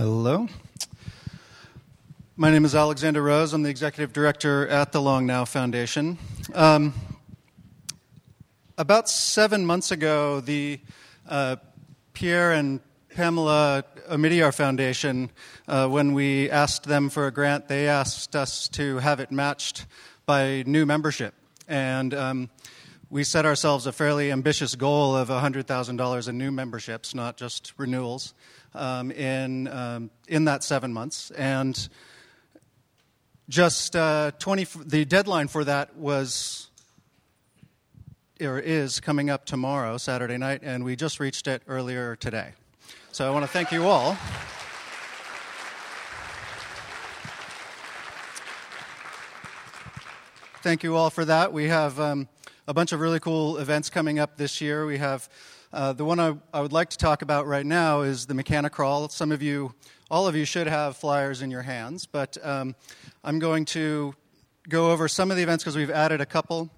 Hello. My name is Alexander Rose. I'm the executive director at the Long Now Foundation. About 7 months ago, the Pierre and Pamela Omidyar Foundation, when we asked them for a grant, they asked us to have it matched by new membership. And we set ourselves a fairly ambitious goal of $100,000 in new memberships, not just renewals, in that 7 months. And just the deadline for that was, or is, coming up tomorrow, Saturday night, and we just reached it earlier today. So I want to thank you all. Thank you all for that. We have a bunch of really cool events coming up this year. We have the one I would like to talk about right now is the Mechanicrawl. Some of you, all of you, should have flyers in your hands, but I'm going to go over some of the events because we've added a couple.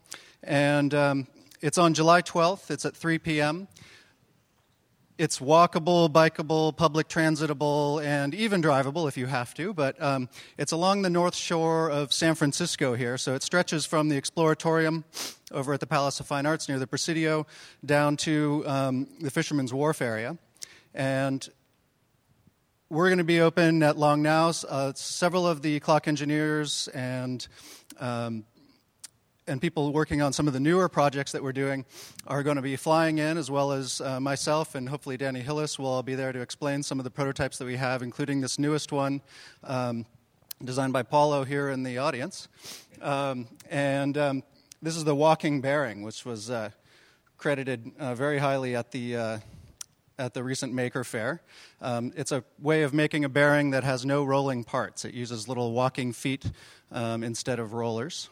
And it's on July 12th. It's at 3 p.m. It's walkable, bikeable, public transitable, and even drivable if you have to, but it's along the north shore of San Francisco here, so it stretches from the Exploratorium over at the Palace of Fine Arts near the Presidio down to the Fisherman's Wharf area, and we're going to be open at Long Now. Several of the clock engineers and people working on some of the newer projects that we're doing are going to be flying in, as well as myself and hopefully Danny Hillis will all be there to explain some of the prototypes that we have, including this newest one designed by Paulo here in the audience. This is the walking bearing, which was credited very highly at the recent Maker Faire. It's a way of making a bearing that has no rolling parts. It uses little walking feet instead of rollers.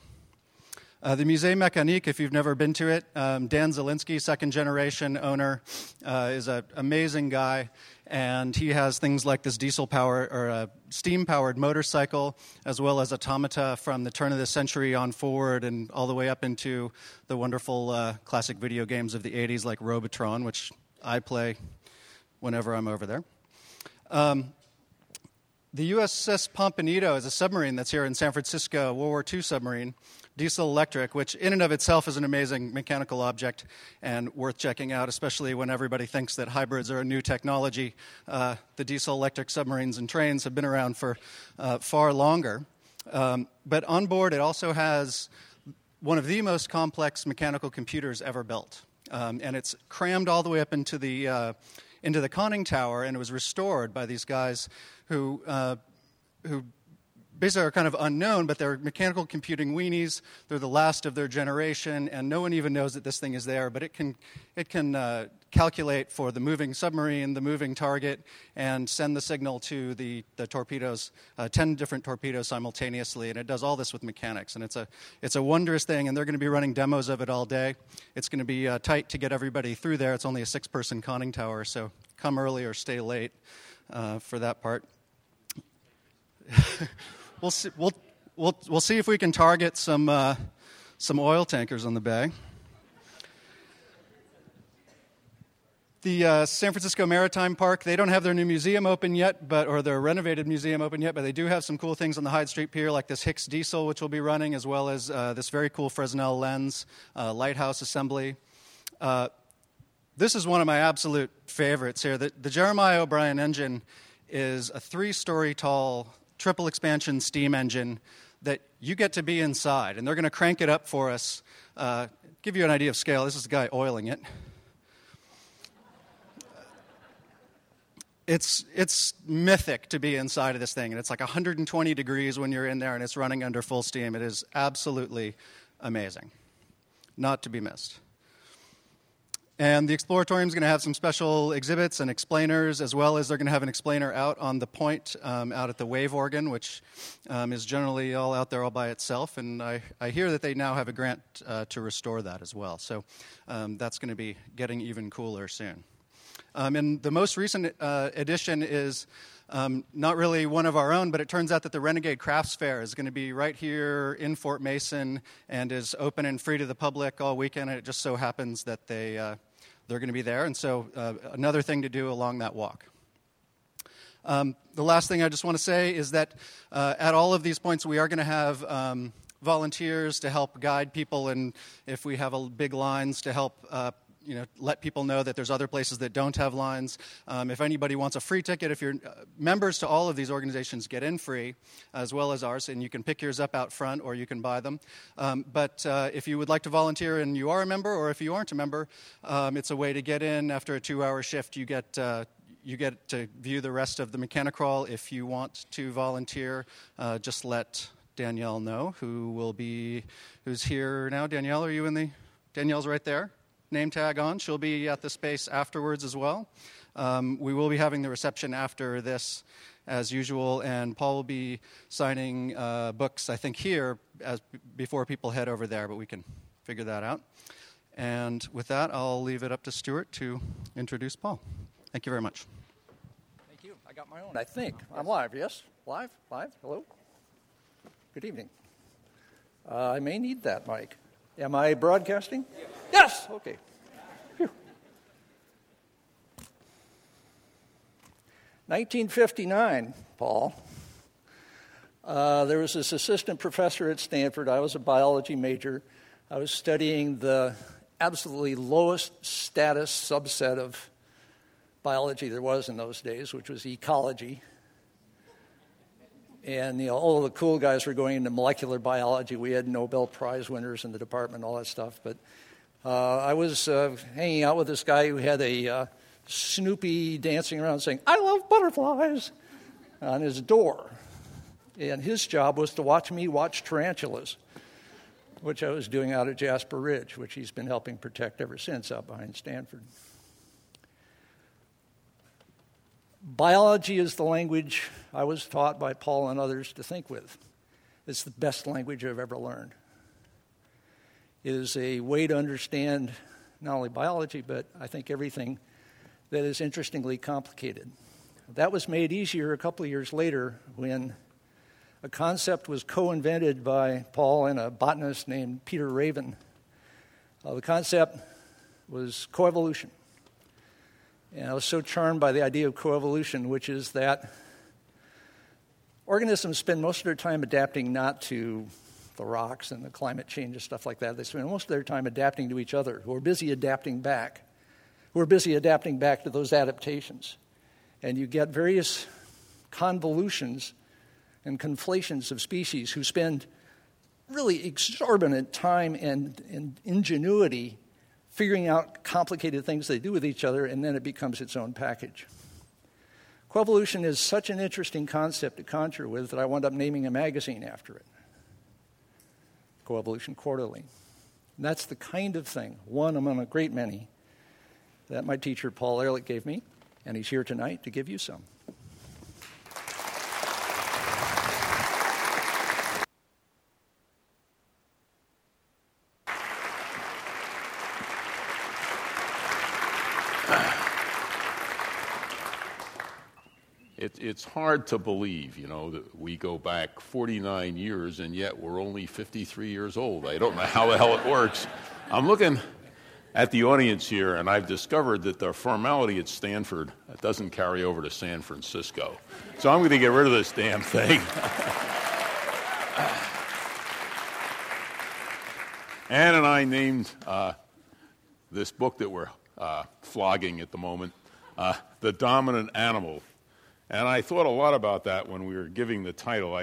The Musée Mécanique, if you've never been to it, Dan Zielinski, second-generation owner, is an amazing guy, and he has things like this steam-powered motorcycle, as well as automata from the turn of the century on forward and all the way up into the wonderful classic video games of the 80s like Robotron, which I play whenever I'm over there. The USS Pompanito is a submarine that's here in San Francisco, a World War II submarine, diesel-electric, which in and of itself is an amazing mechanical object and worth checking out, especially when everybody thinks that hybrids are a new technology. The diesel-electric submarines and trains have been around for far longer. But on board, it also has one of the most complex mechanical computers ever built. And it's crammed all the way up into the conning tower, and it was restored by these guys who basically are kind of unknown, but they're mechanical computing weenies. They're the last of their generation, and no one even knows that this thing is there, but it can calculate for the moving submarine, the moving target, and send the signal to the torpedoes, 10 different torpedoes simultaneously, and it does all this with mechanics, and it's a wondrous thing, and they're going to be running demos of it all day. It's going to be tight to get everybody through there. It's only a 6-person conning tower, so come early or stay late for that part. We'll see if we can target some oil tankers on the bay. The San Francisco Maritime Park, they don't have their new museum open yet, or their renovated museum open yet, but they do have some cool things on the Hyde Street Pier, like this Hicks diesel, which will be running, as well as this very cool Fresnel lens, lighthouse assembly. This is one of my absolute favorites here. The Jeremiah O'Brien engine is a 3-story tall triple expansion steam engine that you get to be inside, and they're going to crank it up for us. Give you an idea of scale. This is the guy oiling it. It's mythic to be inside of this thing, and it's like 120 degrees when you're in there, and it's running under full steam. It is absolutely amazing, not to be missed. And the Exploratorium is going to have some special exhibits and explainers, as well as they're going to have an explainer out on the point, out at the Wave Organ, which is generally all out there all by itself. And I hear that they now have a grant to restore that as well. So that's going to be getting even cooler soon. And the most recent edition is not really one of our own, but it turns out that the Renegade Crafts Fair is going to be right here in Fort Mason and is open and free to the public all weekend. And it just so happens that they're going to be there, and so another thing to do along that walk. The last thing I just want to say is that at all of these points, we are going to have volunteers to help guide people, and if we have big lines to help let people know that there's other places that don't have lines. If anybody wants a free ticket, if you're members to all of these organizations get in free, as well as ours, and you can pick yours up out front or you can buy them. But if you would like to volunteer and you are a member, or if you aren't a member, it's a way to get in. After a 2-hour shift, you get to view the rest of the Mechanicrawl. If you want to volunteer, just let Danielle know, who's here now. Danielle, are you in the... Danielle's right there. Name tag on. She'll be at the space afterwards as well. We will be having the reception after this as usual, and Paul will be signing books, I think, here before people head over there, but we can figure that out. And with that, I'll leave it up to Stuart to introduce Paul. Thank you very much. Thank you. I got my own, I think. I'm live, yes? Live? Hello? Good evening. I may need that mic. Am I broadcasting? Yes! Okay. Phew. 1959, Paul. There was this assistant professor at Stanford. I was a biology major. I was studying the absolutely lowest status subset of biology there was in those days, which was ecology. And all of the cool guys were going into molecular biology. We had Nobel Prize winners in the department, all that stuff. But I was hanging out with this guy who had a Snoopy dancing around saying, "I love butterflies," on his door. And his job was to watch me watch tarantulas, which I was doing out at Jasper Ridge, which he's been helping protect ever since out behind Stanford. Biology is the language I was taught by Paul and others to think with. It's the best language I've ever learned. It is a way to understand not only biology, but I think everything that is interestingly complicated. That was made easier a couple of years later when a concept was co-invented by Paul and a botanist named Peter Raven. The concept was coevolution. And I was so charmed by the idea of coevolution, which is that organisms spend most of their time adapting not to the rocks and the climate change and stuff like that. They spend most of their time adapting to each other, who are busy adapting back, to those adaptations. And you get various convolutions and conflations of species who spend really exorbitant time and ingenuity figuring out complicated things they do with each other, and then it becomes its own package. Coevolution is such an interesting concept to conjure with that I wound up naming a magazine after it, Coevolution Quarterly. And that's the kind of thing, one among a great many, that my teacher Paul Ehrlich gave me, and he's here tonight to give you some. It's hard to believe, that we go back 49 years and yet we're only 53 years old. I don't know how the hell it works. I'm looking at the audience here, and I've discovered that the formality at Stanford doesn't carry over to San Francisco. So I'm going to get rid of this damn thing. Ann and I named this book that we're flogging at the moment, The Dominant Animal. And I thought a lot about that when we were giving the title.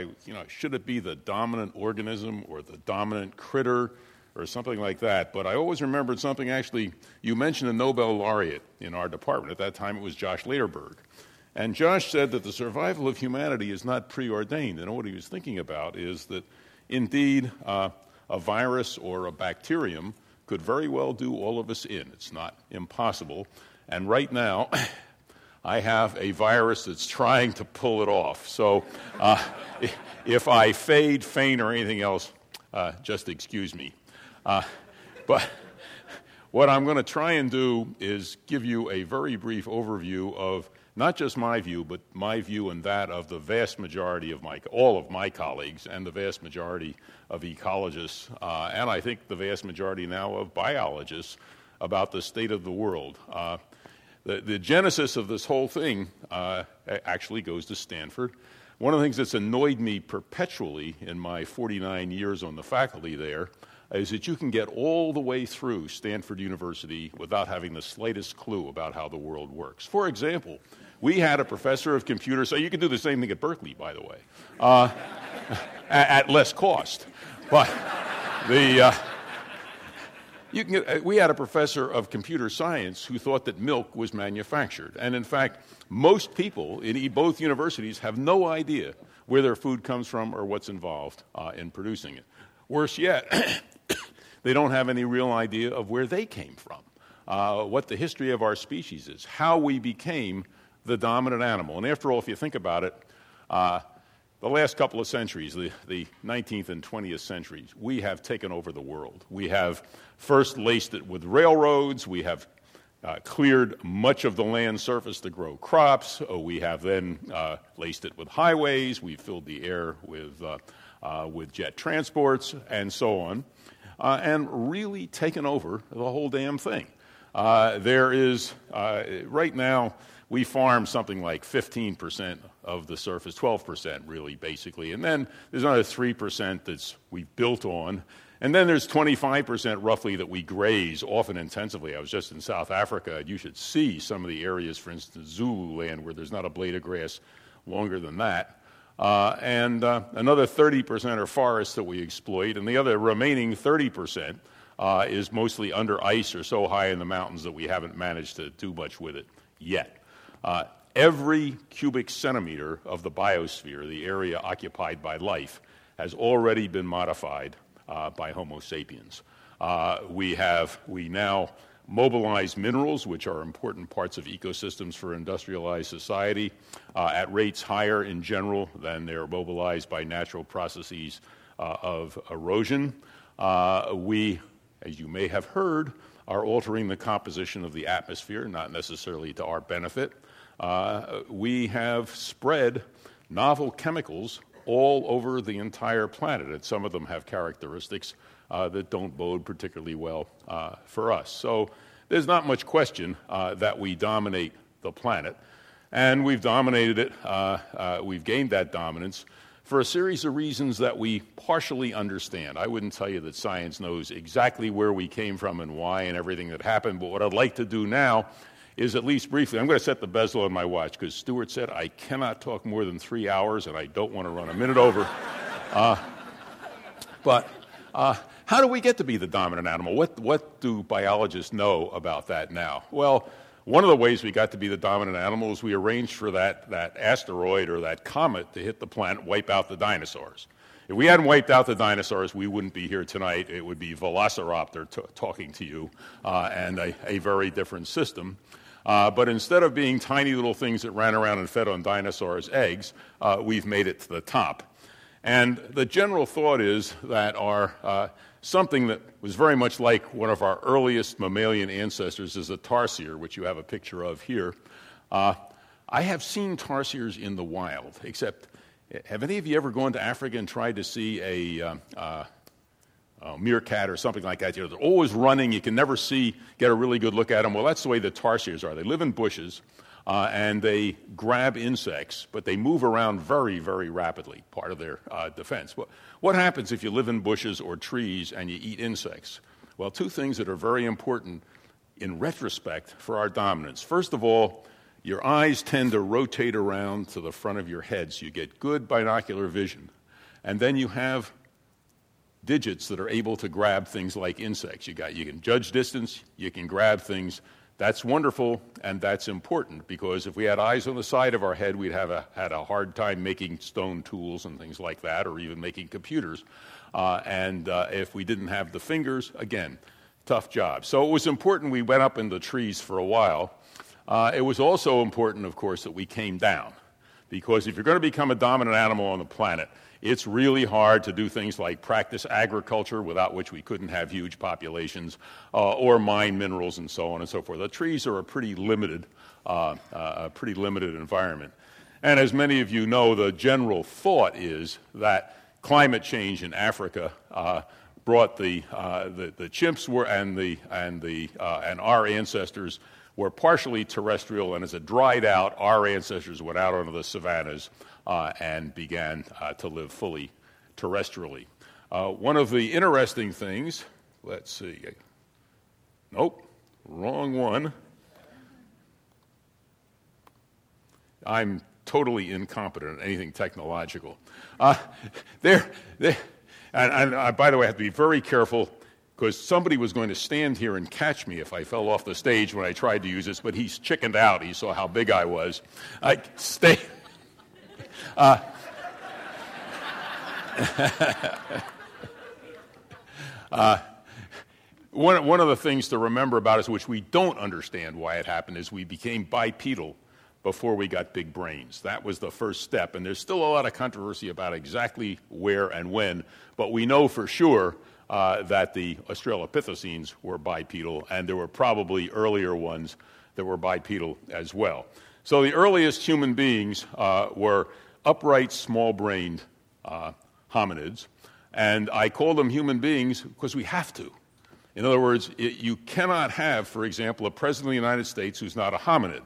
Should it be the dominant organism or the dominant critter or something like that? But I always remembered something. Actually, you mentioned a Nobel laureate in our department. At that time, it was Josh Lederberg. And Josh said that the survival of humanity is not preordained. And what he was thinking about is that, indeed, a virus or a bacterium could very well do all of us in. It's not impossible. And right now... I have a virus that's trying to pull it off. So if I fade, faint, or anything else, just excuse me. But what I'm going to try and do is give you a very brief overview of not just my view, but my view and that of the vast majority of all of my colleagues and the vast majority of ecologists, and I think the vast majority now of biologists, about the state of the world. The genesis of this whole thing actually goes to Stanford. One of the things that's annoyed me perpetually in my 49 years on the faculty there is that you can get all the way through Stanford University without having the slightest clue about how the world works. For example, we had a professor of computer science. You can do the same thing at Berkeley, by the way, at less cost. But we had a professor of computer science who thought that milk was manufactured. And in fact, most people in both universities have no idea where their food comes from or what's involved in producing it. Worse yet, they don't have any real idea of where they came from, what the history of our species is, how we became the dominant animal. And after all, if you think about it, the last couple of centuries, the 19th and 20th centuries, we have taken over the world. We have first laced it with railroads. We have cleared much of the land surface to grow crops. We have then laced it with highways. We've filled the air with jet transports and so on, and really taken over the whole damn thing. There is, right now, we farm something like 15% of the surface, 12% really, basically. And then there's another 3% that's we've built on. And then there's 25% roughly that we graze, often intensively. I was just in South Africa. You should see some of the areas, for instance, Zululand, where there's not a blade of grass longer than that. And another 30% are forests that we exploit. And the other remaining 30% is mostly under ice or so high in the mountains that we haven't managed to do much with it yet. Every cubic centimeter of the biosphere, the area occupied by life, has already been modified by Homo sapiens. We now mobilize minerals, which are important parts of ecosystems for industrialized society, at rates higher in general than they're mobilized by natural processes of erosion. We, as you may have heard, are altering the composition of the atmosphere, not necessarily to our benefit. We have spread novel chemicals all over the entire planet, and some of them have characteristics that don't bode particularly well for us. So there's not much question that we dominate the planet, and we've dominated it. We've gained that dominance for a series of reasons that we partially understand. I wouldn't tell you that science knows exactly where we came from and why and everything that happened, but what I'd like to do now is at least briefly, I'm going to set the bezel on my watch because Stuart said I cannot talk more than 3 hours and I don't want to run a minute over. But how do we get to be the dominant animal? What do biologists know about that now? Well, one of the ways we got to be the dominant animal is we arranged for that asteroid or that comet to hit the planet, wipe out the dinosaurs. If we hadn't wiped out the dinosaurs, we wouldn't be here tonight. It would be Velociraptor talking to you and a very different system. But instead of being tiny little things that ran around and fed on dinosaurs' eggs, we've made it to the top. And the general thought is that our something that was very much like one of our earliest mammalian ancestors is a tarsier, which you have a picture of here. I have seen tarsiers in the wild, except have any of you ever gone to Africa and tried to see a meerkat or something like that? You know, they're always running. You can never get a really good look at them. Well, that's the way the tarsiers are. They live in bushes. And they grab insects, but they move around very, very rapidly, part of their defense. Well, what happens if you live in bushes or trees and you eat insects? Well, two things that are very important in retrospect for our dominance. First of all, your eyes tend to rotate around to the front of your head, so you get good binocular vision. And then you have digits that are able to grab things like insects. You can judge distance, you can grab things. That's wonderful, and that's important, because if we had eyes on the side of our head, we'd have had a hard time making stone tools and things like that, or even making computers. And if we didn't have the fingers, again, tough job. So it was important we went up in the trees for a while. It was also important, of course, that we came down, because if you're going to become a dominant animal on the planet, it's really hard to do things like practice agriculture, without which we couldn't have huge populations, or mine minerals and so on and so forth. The trees are a pretty limited environment. And as many of you know, the general thought is that climate change in Africa brought the chimps and our ancestors were partially terrestrial, and as it dried out, our ancestors went out onto the savannas and began to live fully terrestrially. One of the interesting things, let's see, nope, wrong one. I'm totally incompetent at anything technological. And by the way, I have to be very careful because somebody was going to stand here and catch me if I fell off the stage when I tried to use this, but he's chickened out. He saw how big I was. One of the things to remember about us, which we don't understand why it happened, is we became bipedal before we got big brains. That was the first step, and there's still a lot of controversy about exactly where and when, but we know for sure that the Australopithecines were bipedal, and there were probably earlier ones that were bipedal as well. So the earliest human beings were upright, small-brained hominids, and I call them human beings because we have to. In other words, you cannot have, for example, a president of the United States who's not a hominid.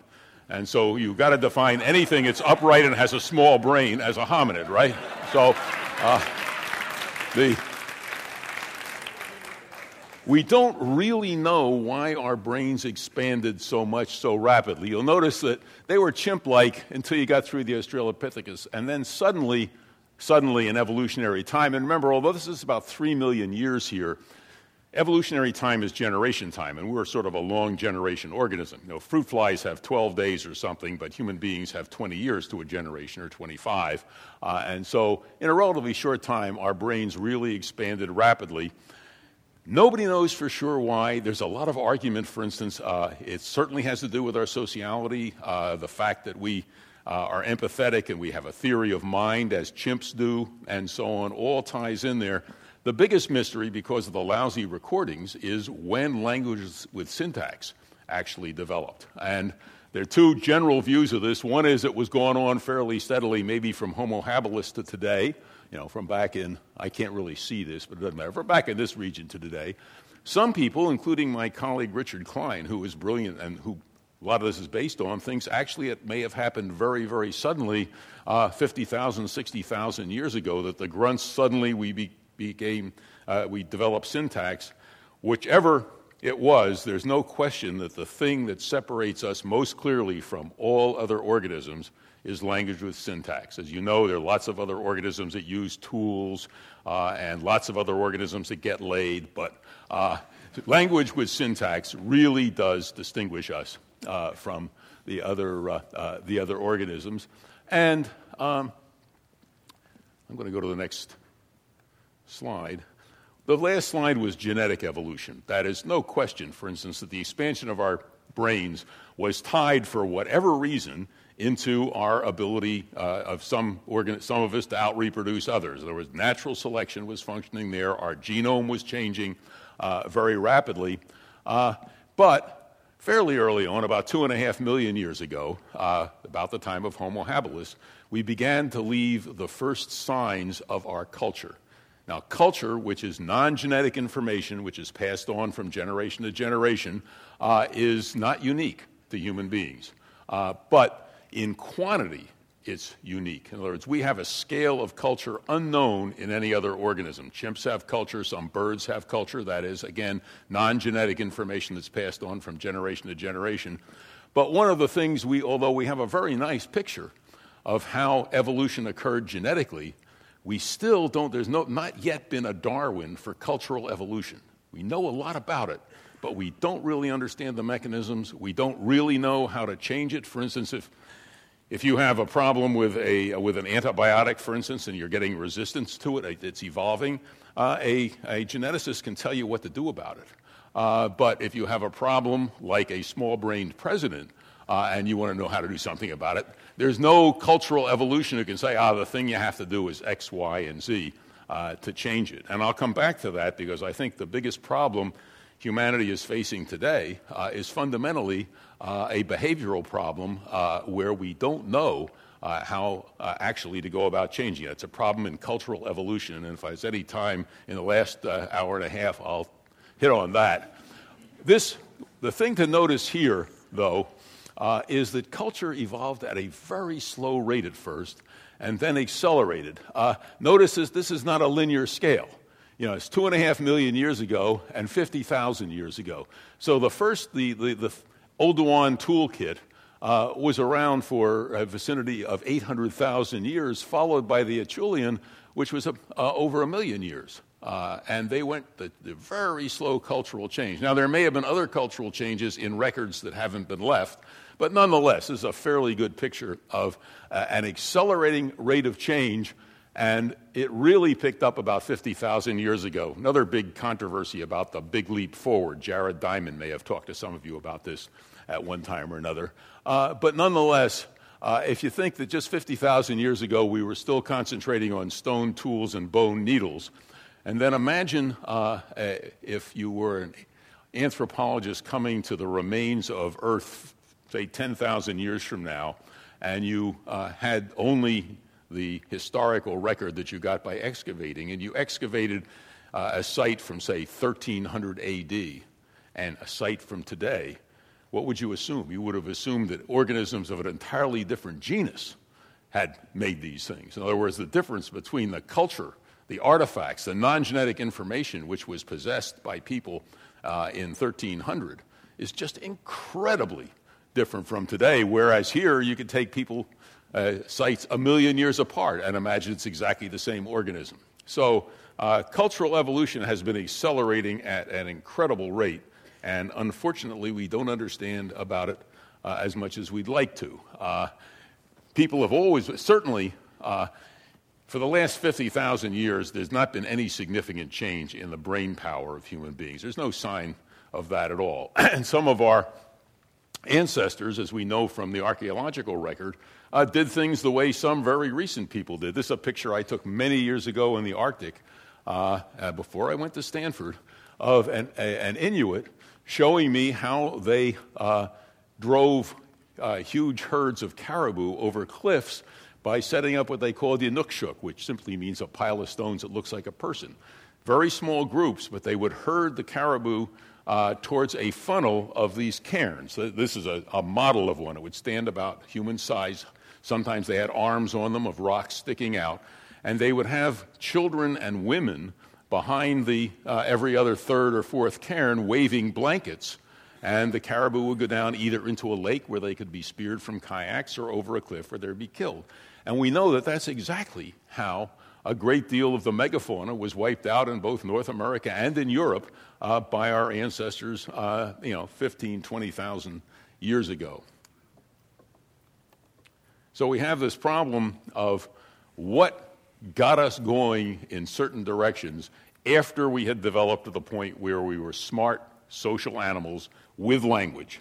And so you've got to define anything that's upright and has a small brain as a hominid, right? So we don't really know why our brains expanded so much so rapidly. You'll notice that they were chimp-like until you got through the Australopithecus, and then suddenly in evolutionary time, and remember, although this is about 3 million years here, evolutionary time is generation time, and we're sort of a long generation organism. You know, fruit flies have 12 days or something, but human beings have 20 years to a generation, or 25. And so in a relatively short time, our brains really expanded rapidly. Nobody knows for sure why. There's a lot of argument, for instance. It certainly has to do with our sociality, the fact that we are empathetic and we have a theory of mind, as chimps do, and so on, all ties in there. The biggest mystery, because of the lousy recordings, is when languages with syntax actually developed. And there are two general views of this. One is it was going on fairly steadily, maybe from Homo habilis to today, you know, from back in, I can't really see this, but it doesn't matter, from back in this region to today. Some people, including my colleague Richard Klein, who is brilliant and who a lot of this is based on, thinks actually it may have happened very, very suddenly, 50,000, 60,000 years ago, that the grunts suddenly we developed syntax. Whichever it was, there's no question that the thing that separates us most clearly from all other organisms is language with syntax. As you know, there are lots of other organisms that use tools and lots of other organisms that get laid, but language with syntax really does distinguish us from the other organisms. And I'm going to go to the next slide. The last slide was genetic evolution. That is no question, for instance, that the expansion of our brains was tied for whatever reason into our ability of some of us to out-reproduce others. There was natural selection was functioning there. Our genome was changing very rapidly. But fairly early on, about 2.5 million years ago, about the time of Homo habilis, we began to leave the first signs of our culture. Now, culture, which is non-genetic information, which is passed on from generation to generation, is not unique to human beings. But in quantity, it's unique. In other words, we have a scale of culture unknown in any other organism. Chimps have culture. Some birds have culture. That is, again, non-genetic information that's passed on from generation to generation. But one of the things although we have a very nice picture of how evolution occurred genetically, we still don't, there's not yet been a Darwin for cultural evolution. We know a lot about it, but we don't really understand the mechanisms. We don't really know how to change it. For instance, if you have a problem with an antibiotic, for instance, and you're getting resistance to it, it's evolving, a geneticist can tell you what to do about it. But if you have a problem like a small-brained president, and you want to know how to do something about it, there's no cultural evolution who can say, the thing you have to do is X, Y, and Z to change it. And I'll come back to that because I think the biggest problem humanity is facing today is fundamentally a behavioral problem where we don't know how actually to go about changing it. It's a problem in cultural evolution, and if there's any time in the last hour and a half, I'll hit on that. The thing to notice here though, is that culture evolved at a very slow rate at first and then accelerated. Notice this is not a linear scale. You know, it's 2.5 million years ago and 50,000 years ago. So the first, the Oldowan toolkit was around for a vicinity of 800,000 years, followed by the Acheulean, which was over 1 million years. And they went the very slow cultural change. Now, there may have been other cultural changes in records that haven't been left, but nonetheless, this is a fairly good picture of an accelerating rate of change, and it really picked up about 50,000 years ago. Another big controversy about the big leap forward. Jared Diamond may have talked to some of you about this at one time or another. But nonetheless, if you think that just 50,000 years ago we were still concentrating on stone tools and bone needles, and then imagine if you were an anthropologist coming to the remains of Earth, say 10,000 years from now, and you had only the historical record that you got by excavating, and you excavated a site from, say, 1300 AD and a site from today. What would you assume? You would have assumed that organisms of an entirely different genus had made these things. In other words, the difference between the culture, the artifacts, the non-genetic information which was possessed by people in 1300 is just incredibly different from today, whereas here you could take people, sites 1 million years apart and imagine it's exactly the same organism. So cultural evolution has been accelerating at an incredible rate. And unfortunately, we don't understand about it as much as we'd like to. People have always, certainly, for the last 50,000 years, there's not been any significant change in the brain power of human beings. There's no sign of that at all. And some of our ancestors, as we know from the archaeological record, did things the way some very recent people did. This is a picture I took many years ago in the Arctic, before I went to Stanford, of an Inuit showing me how they drove huge herds of caribou over cliffs by setting up what they call the Inukshuk, which simply means a pile of stones that looks like a person. Very small groups, but they would herd the caribou towards a funnel of these cairns. This is a model of one. It would stand about human size. Sometimes they had arms on them of rocks sticking out. And they would have children and women behind the every other third or fourth cairn waving blankets, and the caribou would go down either into a lake where they could be speared from kayaks or over a cliff where they'd be killed. And we know that that's exactly how a great deal of the megafauna was wiped out in both North America and in Europe by our ancestors 15,000, 20,000 years ago. So we have this problem of what got us going in certain directions after we had developed to the point where we were smart social animals with language.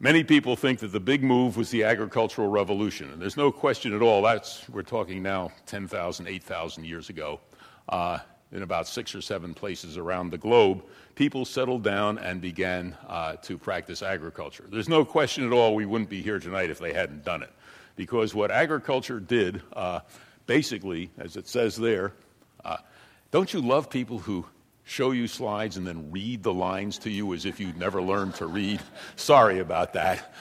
Many people think that the big move was the agricultural revolution, and there's no question at all. We're talking now 10,000, 8,000 years ago. In about 6 or 7 places around the globe, people settled down and began to practice agriculture. There's no question at all we wouldn't be here tonight if they hadn't done it. Because what agriculture did, basically, as it says there, don't you love people who show you slides and then read the lines to you as if you'd never learned to read? Sorry about that.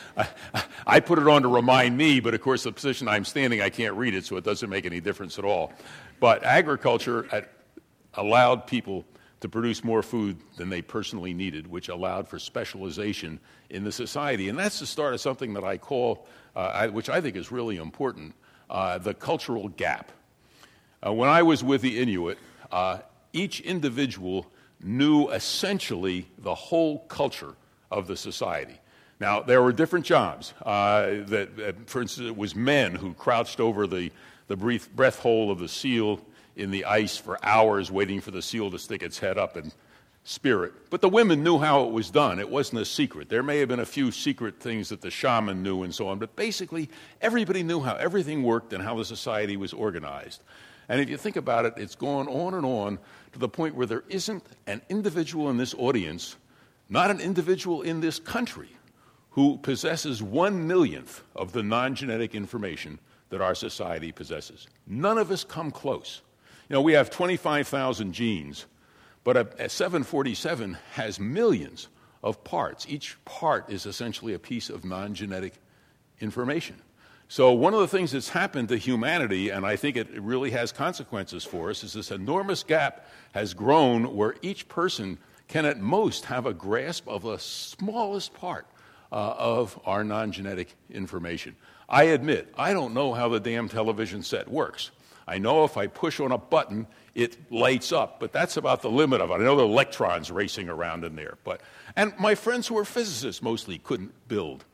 I put it on to remind me, but of course the position I'm standing, I can't read it, so it doesn't make any difference at all. But agriculture allowed people to produce more food than they personally needed, which allowed for specialization in the society. And that's the start of something that I call, which I think is really important, the cultural gap. When I was with the Inuit, each individual knew essentially the whole culture of the society. Now, there were different jobs. For instance, it was men who crouched over the breath hole of the seal in the ice for hours waiting for the seal to stick its head up and spear it. But the women knew how it was done. It wasn't a secret. There may have been a few secret things that the shaman knew and so on, but basically everybody knew how everything worked and how the society was organized. And if you think about it, it's gone on and on to the point where there isn't an individual in this audience, not an individual in this country, who possesses 1/1,000,000th of the non-genetic information that our society possesses. None of us come close. You know, we have 25,000 genes, but a 747 has millions of parts. Each part is essentially a piece of non-genetic information. So one of the things that's happened to humanity, and I think it really has consequences for us, is this enormous gap has grown where each person can at most have a grasp of the smallest part of our non-genetic information. I admit, I don't know how the damn television set works. I know if I push on a button, it lights up, but that's about the limit of it. I know there are electrons racing around in there. And my friends who are physicists mostly couldn't build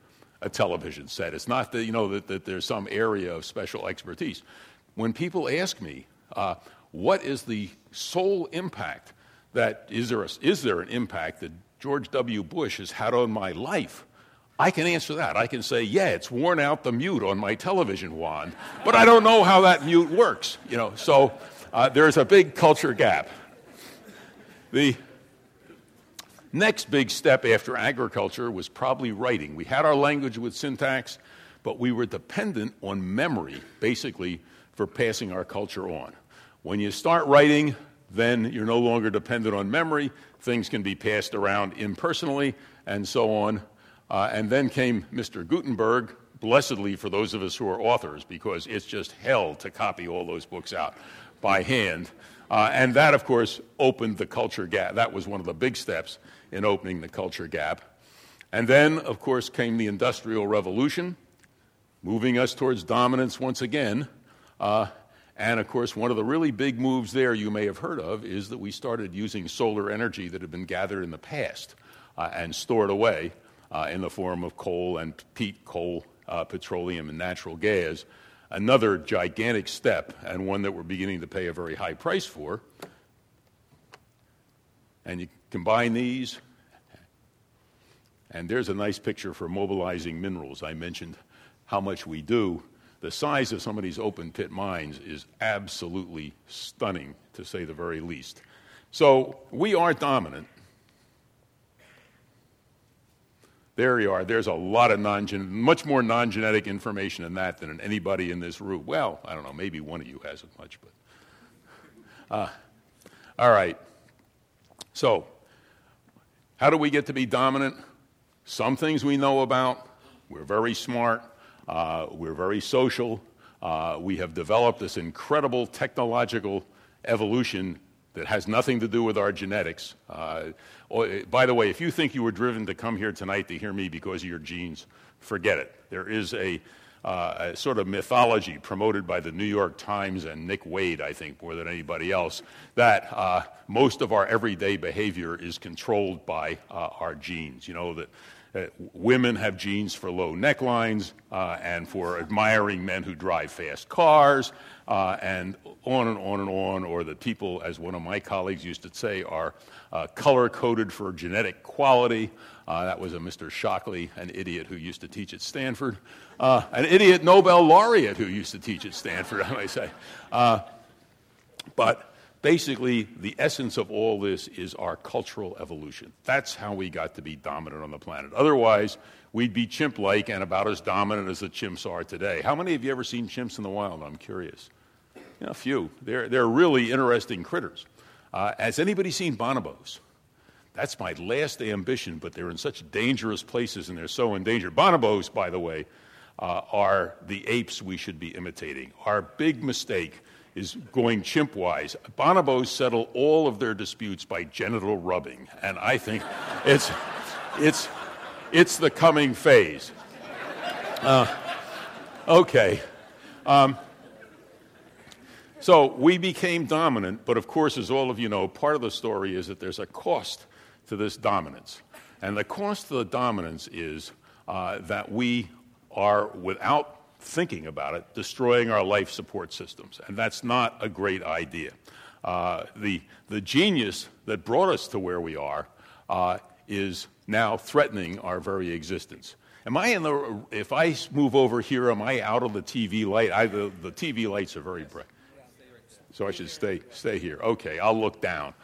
a television set. It's not that, you know, that there's some area of special expertise. When people ask me, what is the sole impact that, is there an impact that George W. Bush has had on my life? I can answer that. I can say, yeah, it's worn out the mute on my television wand, but I don't know how that mute works, you know. So there's a big culture gap. The next big step after agriculture was probably writing. We had our language with syntax, but we were dependent on memory, basically, for passing our culture on. When you start writing, then you're no longer dependent on memory. Things can be passed around impersonally, and so on. And then came Mr. Gutenberg, blessedly for those of us who are authors, because it's just hell to copy all those books out by hand. And that, of course, opened the culture gap. That was one of the big steps in opening the culture gap. And then, of course, came the Industrial Revolution, moving us towards dominance once again. And, of course, one of the really big moves there you may have heard of is that we started using solar energy that had been gathered in the past and stored away. In the form of coal and peat, coal, petroleum, and natural gas. Another gigantic step, and one that we're beginning to pay a very high price for. And you combine these, and there's a nice picture for mobilizing minerals. I mentioned how much we do. The size of some of these open pit mines is absolutely stunning, to say the very least. So we are dominant. There you are. There's a lot of much more non-genetic information in that than in anybody in this room. Well, I don't know. Maybe one of you has as much, but all right. So, how do we get to be dominant? Some things we know about. We're very smart. We're very social. We have developed this incredible technological evolution that has nothing to do with our genetics. By the way, if you think you were driven to come here tonight to hear me because of your genes, forget it. There is a sort of mythology promoted by the New York Times and Nick Wade, I think, more than anybody else, that most of our everyday behavior is controlled by our genes. You know, that women have genes for low necklines and for admiring men who drive fast cars and on and on and on, or that people, as one of my colleagues used to say, are color-coded for genetic quality. That was a Mr. Shockley, an idiot who used to teach at Stanford, an idiot Nobel laureate who used to teach at Stanford, I might say. But basically, the essence of all this is our cultural evolution. That's how we got to be dominant on the planet. Otherwise, we'd be chimp-like and about as dominant as the chimps are today. How many of you ever seen chimps in the wild? I'm curious. You know, a few. They're really interesting critters. Has anybody seen bonobos? That's my last ambition, but they're in such dangerous places and they're so endangered. Bonobos, by the way, are the apes we should be imitating. Our big mistake is going chimp-wise. Bonobos settle all of their disputes by genital rubbing, and I think it's the coming phase. Okay. So we became dominant, but of course, as all of you know, part of the story is that there's a cost to this dominance. And the cost to the dominance is that we are, without thinking about it, destroying our life support systems. And that's not a great idea. The genius that brought us to where we are is now threatening our very existence. If I move over here, am I out of the TV light? The TV lights are very bright. So I should stay here. Okay, I'll look down.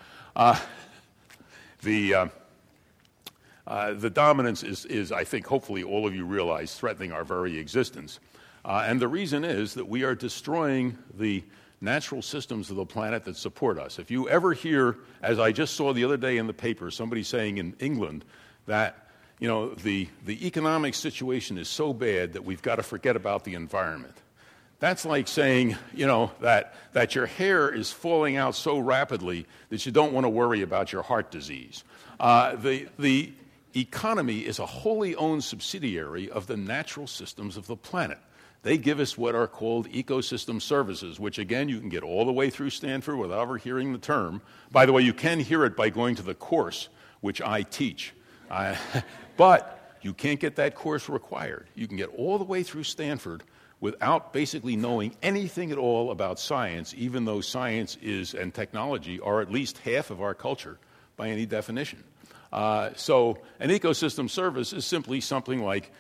The dominance is, I think, hopefully all of you realize, threatening our very existence. And the reason is that we are destroying the natural systems of the planet that support us. If you ever hear, as I just saw the other day in the paper, somebody saying in England that, you know, the economic situation is so bad that we've got to forget about the environment. That's like saying, you know, that your hair is falling out so rapidly that you don't want to worry about your heart disease. The economy is a wholly owned subsidiary of the natural systems of the planet. They give us what are called ecosystem services, which, again, you can get all the way through Stanford without ever hearing the term. By the way, you can hear it by going to the course, which I teach. But you can't get that course required. You can get all the way through Stanford without basically knowing anything at all about science, even though science is and technology are at least half of our culture by any definition. So an ecosystem service is simply something like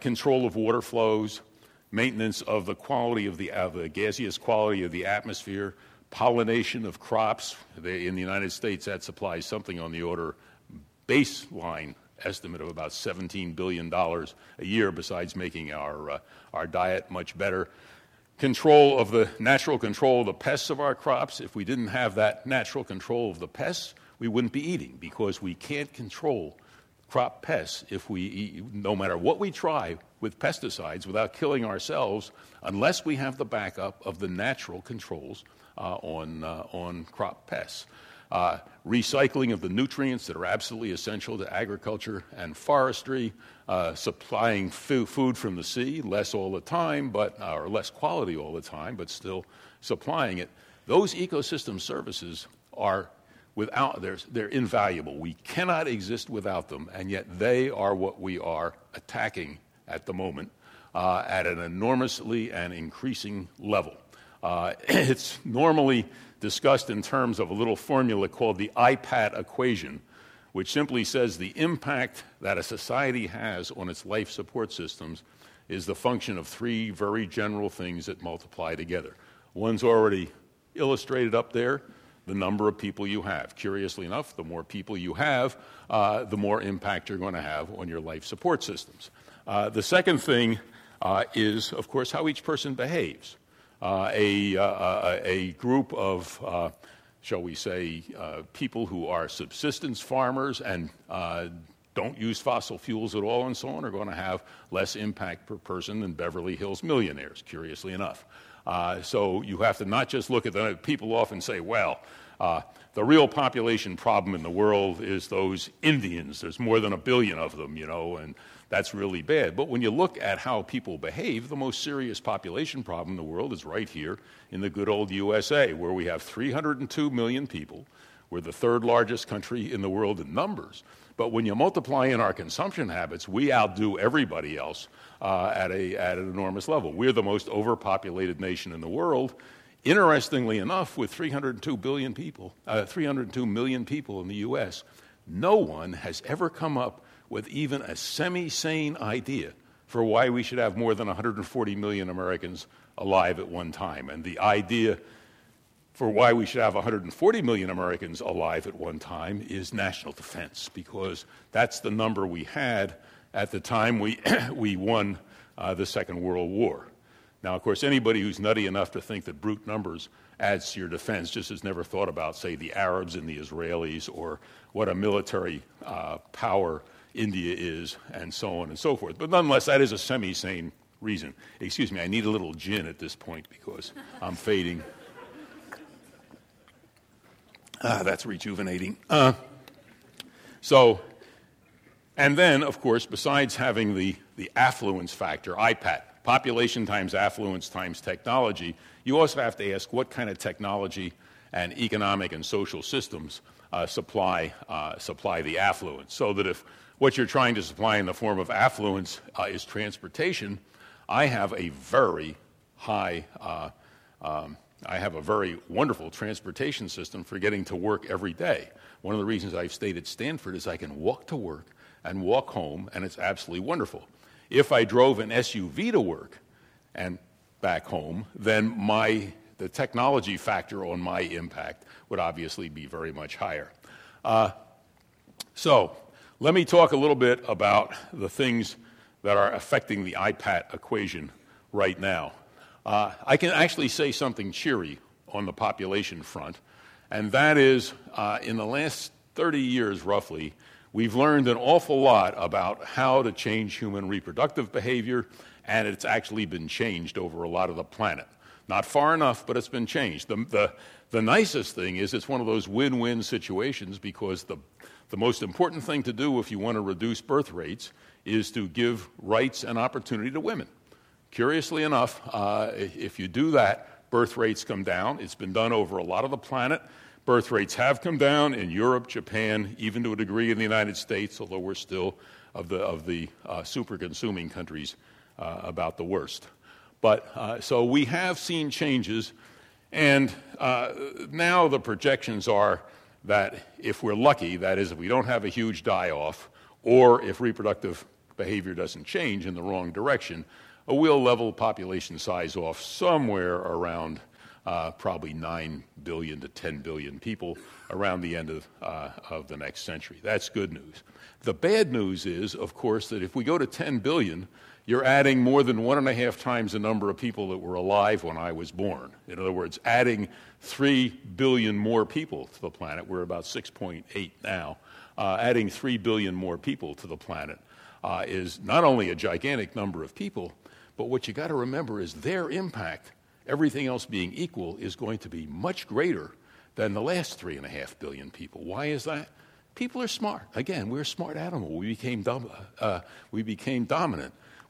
control of water flows, maintenance of the quality of the gaseous quality of the atmosphere, pollination of crops. In the United States, that supplies something on the order baseline estimate of about $17 billion a year, besides making our diet much better. Control of the natural control of the pests of our crops. If we didn't have that natural control of the pests, we wouldn't be eating, because we can't control crop pests if we eat, no matter what we try with pesticides, without killing ourselves, unless we have the backup of the natural controls on crop pests. Recycling of the nutrients that are absolutely essential to agriculture and forestry, supplying food from the sea, less all the time, but or less quality all the time, but still supplying it. Those ecosystem services are they're invaluable. We cannot exist without them, and yet they are what we are attacking at the moment at an enormously and increasing level. It's normally discussed in terms of a little formula called the IPAT equation, which simply says the impact that a society has on its life support systems is the function of three very general things that multiply together. One's already illustrated up there, the number of people you have. Curiously enough, the more people you have, the more impact you're going to have on your life support systems. The second thing is, of course, how each person behaves. A group of, shall we say, people who are subsistence farmers and don't use fossil fuels at all and so on are going to have less impact per person than Beverly Hills millionaires, curiously enough. So you have to not just look at the people often say, well, the real population problem in the world is those Indians. There's more than 1 billion of them, you know, and that's really bad. But when you look at how people behave, the most serious population problem in the world is right here in the good old USA, where we have 302 million people. We're the third largest country in the world in numbers. But when you multiply in our consumption habits, we outdo everybody else at an enormous level. We're the most overpopulated nation in the world. Interestingly enough, with 302 million people in the U.S., no one has ever come up with even a semi-sane idea for why we should have more than 140 million Americans alive at one time. And the idea for why we should have 140 million Americans alive at one time is national defense, because that's the number we had at the time we won the Second World War. Now, of course, anybody who's nutty enough to think that brute numbers adds to your defense just has never thought about, say, the Arabs and the Israelis, or what a military power India is, and so on and so forth. But nonetheless, that is a semi-sane reason. Excuse me, I need a little gin at this point because I'm fading. That's rejuvenating. And then, of course, besides having the affluence factor, IPAT, population times affluence times technology, you also have to ask what kind of technology and economic and social systems supply the affluence. So that if what you're trying to supply in the form of affluence is transportation, I have a very wonderful transportation system for getting to work every day. One of the reasons I've stayed at Stanford is I can walk to work and walk home, and it's absolutely wonderful. If I drove an SUV to work and back home, then the technology factor on my impact would obviously be very much higher. So let me talk a little bit about the things that are affecting the IPAT equation right now. I can actually say something cheery on the population front, and that is in the last 30 years roughly, We've learned an awful lot about how to change human reproductive behavior, and it's actually been changed over a lot of the planet. Not far enough, but it's been changed. The nicest thing is it's one of those win-win situations, because the most important thing to do if you want to reduce birth rates is to give rights and opportunity to women. Curiously enough, if you do that, birth rates come down. It's been done over a lot of the planet. Birth rates have come down in Europe, Japan, even to a degree in the United States, although we're still of the super-consuming countries about the worst. But so we have seen changes, and now the projections are that if we're lucky, that is, if we don't have a huge die-off, or if reproductive behavior doesn't change in the wrong direction, we'll level population size off somewhere around probably 9 billion to 10 billion people around the end of the next century. That's good news. The bad news is, of course, that if we go to 10 billion, you're adding more than 1.5 times the number of people that were alive when I was born. In other words, adding 3 billion more people to the planet. We're about 6.8 now. Adding 3 billion more people to the planet is not only a gigantic number of people, but what you got to remember is their impact, everything else being equal, is going to be much greater than the last 3.5 billion people. Why is that? People are smart. Again, we're a smart animal. We became dominant.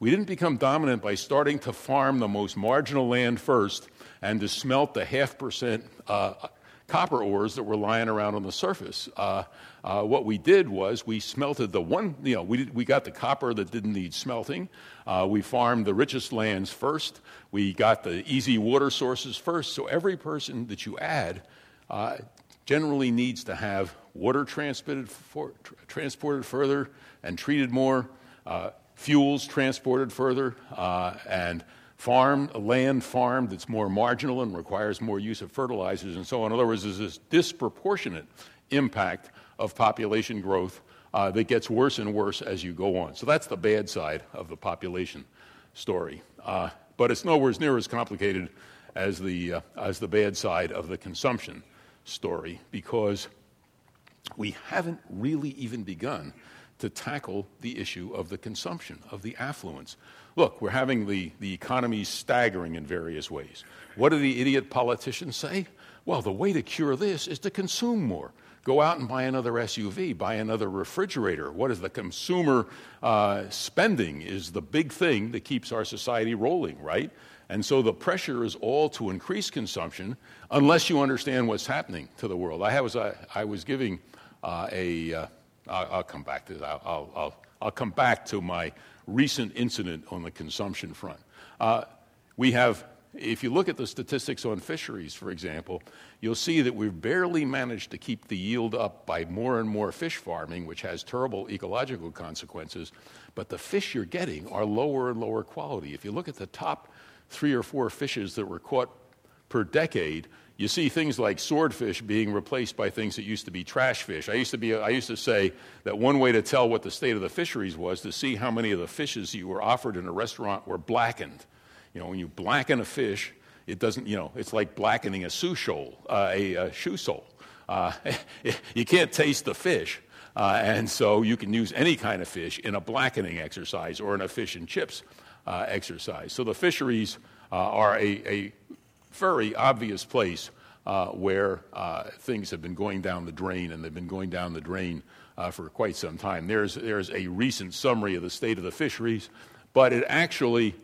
We didn't become dominant by starting to farm the most marginal land first and to smelt the 0.5% copper ores that were lying around on the surface. What we did was we smelted the one, you know, we got the copper that didn't need smelting. We farmed the richest lands first. We got the easy water sources first. So every person that you add generally needs to have water transported further and treated more, fuels transported further, and land farmed that's more marginal and requires more use of fertilizers and so on. In other words, there's this disproportionate impact of population growth that gets worse and worse as you go on. So that's the bad side of the population story. But it's nowhere near as complicated as the bad side of the consumption story, because we haven't really even begun to tackle the issue of the consumption, of the affluence. Look, we're having the economy staggering in various ways. What do the idiot politicians say? Well, the way to cure this is to consume more. Go out and buy another SUV, buy another refrigerator. What is the consumer spending is the big thing that keeps our society rolling, right? And so the pressure is all to increase consumption unless you understand what's happening to the world. I was giving I'll come back to that. I'll come back to my recent incident on the consumption front. We have, if you look at the statistics on fisheries, for example, you'll see that we've barely managed to keep the yield up by more and more fish farming, which has terrible ecological consequences, but the fish you're getting are lower and lower quality. If you look at the top 3 or 4 fishes that were caught per decade, you see things like swordfish being replaced by things that used to be trash fish. I used to say that one way to tell what the state of the fisheries was to see how many of the fishes you were offered in a restaurant were blackened. You know, when you blacken a fish, it doesn't, you know, it's like blackening a shoe sole. You can't taste the fish. And so you can use any kind of fish in a blackening exercise or in a fish and chips exercise. So the fisheries are a very obvious place where things have been going down the drain, and they've been going down the drain for quite some time. There's a recent summary of the state of the fisheries, but it actually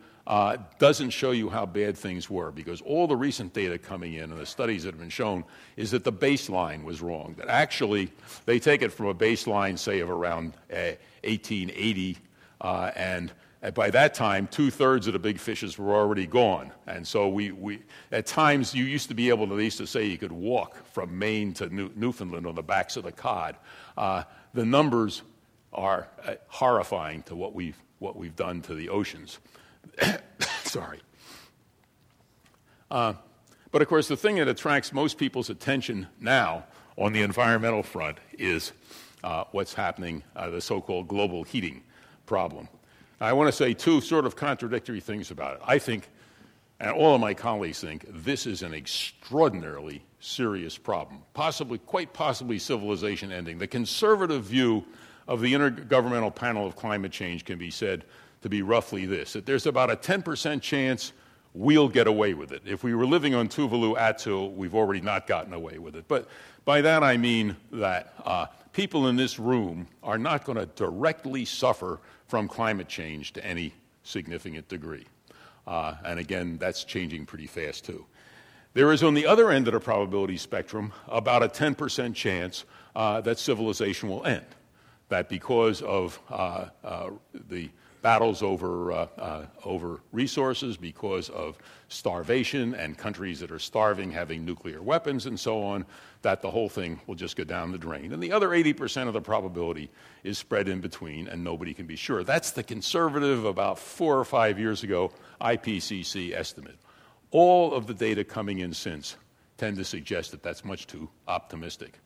doesn't show you how bad things were, because all the recent data coming in and the studies that have been shown is that the baseline was wrong, that actually they take it from a baseline, say, of around 1880, and by that time, 2/3 of the big fishes were already gone. And so we at times, you used to be able to, they used to say you could walk from Maine to Newfoundland on the backs of the cod. The numbers are horrifying to what we've done to the oceans. Sorry. But of course, the thing that attracts most people's attention now on the environmental front is what's happening, the so-called global heating problem. I want to say 2 sort of contradictory things about it. I think, and all of my colleagues think, this is an extraordinarily serious problem, possibly, quite possibly civilization ending. The conservative view of the Intergovernmental Panel of Climate Change can be said to be roughly this, that there's about a 10% chance we'll get away with it. If we were living on Tuvalu Atoll, we've already not gotten away with it. But by that I mean that people in this room are not going to directly suffer from climate change to any significant degree. And again, that's changing pretty fast too. There is on the other end of the probability spectrum about a 10% chance that civilization will end, that because of the battles over, over resources, because of starvation and countries that are starving having nuclear weapons and so on, that the whole thing will just go down the drain. And the other 80% of the probability is spread in between and nobody can be sure. That's the conservative, about 4 or 5 years ago, IPCC estimate. All of the data coming in since tend to suggest that that's much too optimistic.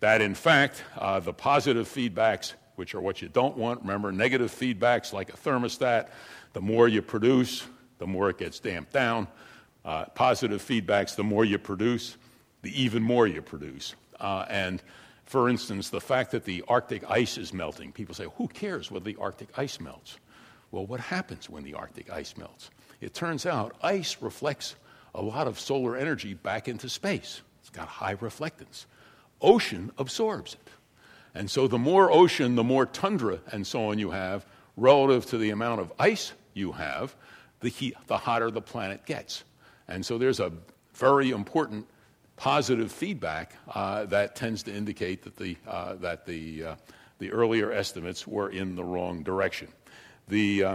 That in fact, the positive feedbacks, which are what you don't want. Remember, negative feedback's like a thermostat. The more you produce, the more it gets damped down. Positive feedback's the more you produce, the even more you produce. And for instance, the fact that the Arctic ice is melting, people say, who cares whether the Arctic ice melts? Well, what happens when the Arctic ice melts? It turns out ice reflects a lot of solar energy back into space. It's got high reflectance. Ocean absorbs it. And so the more ocean, the more tundra and so on you have, relative to the amount of ice you have, the hotter the planet gets. And so there's a very important positive feedback that tends to indicate that the earlier estimates were in the wrong direction. The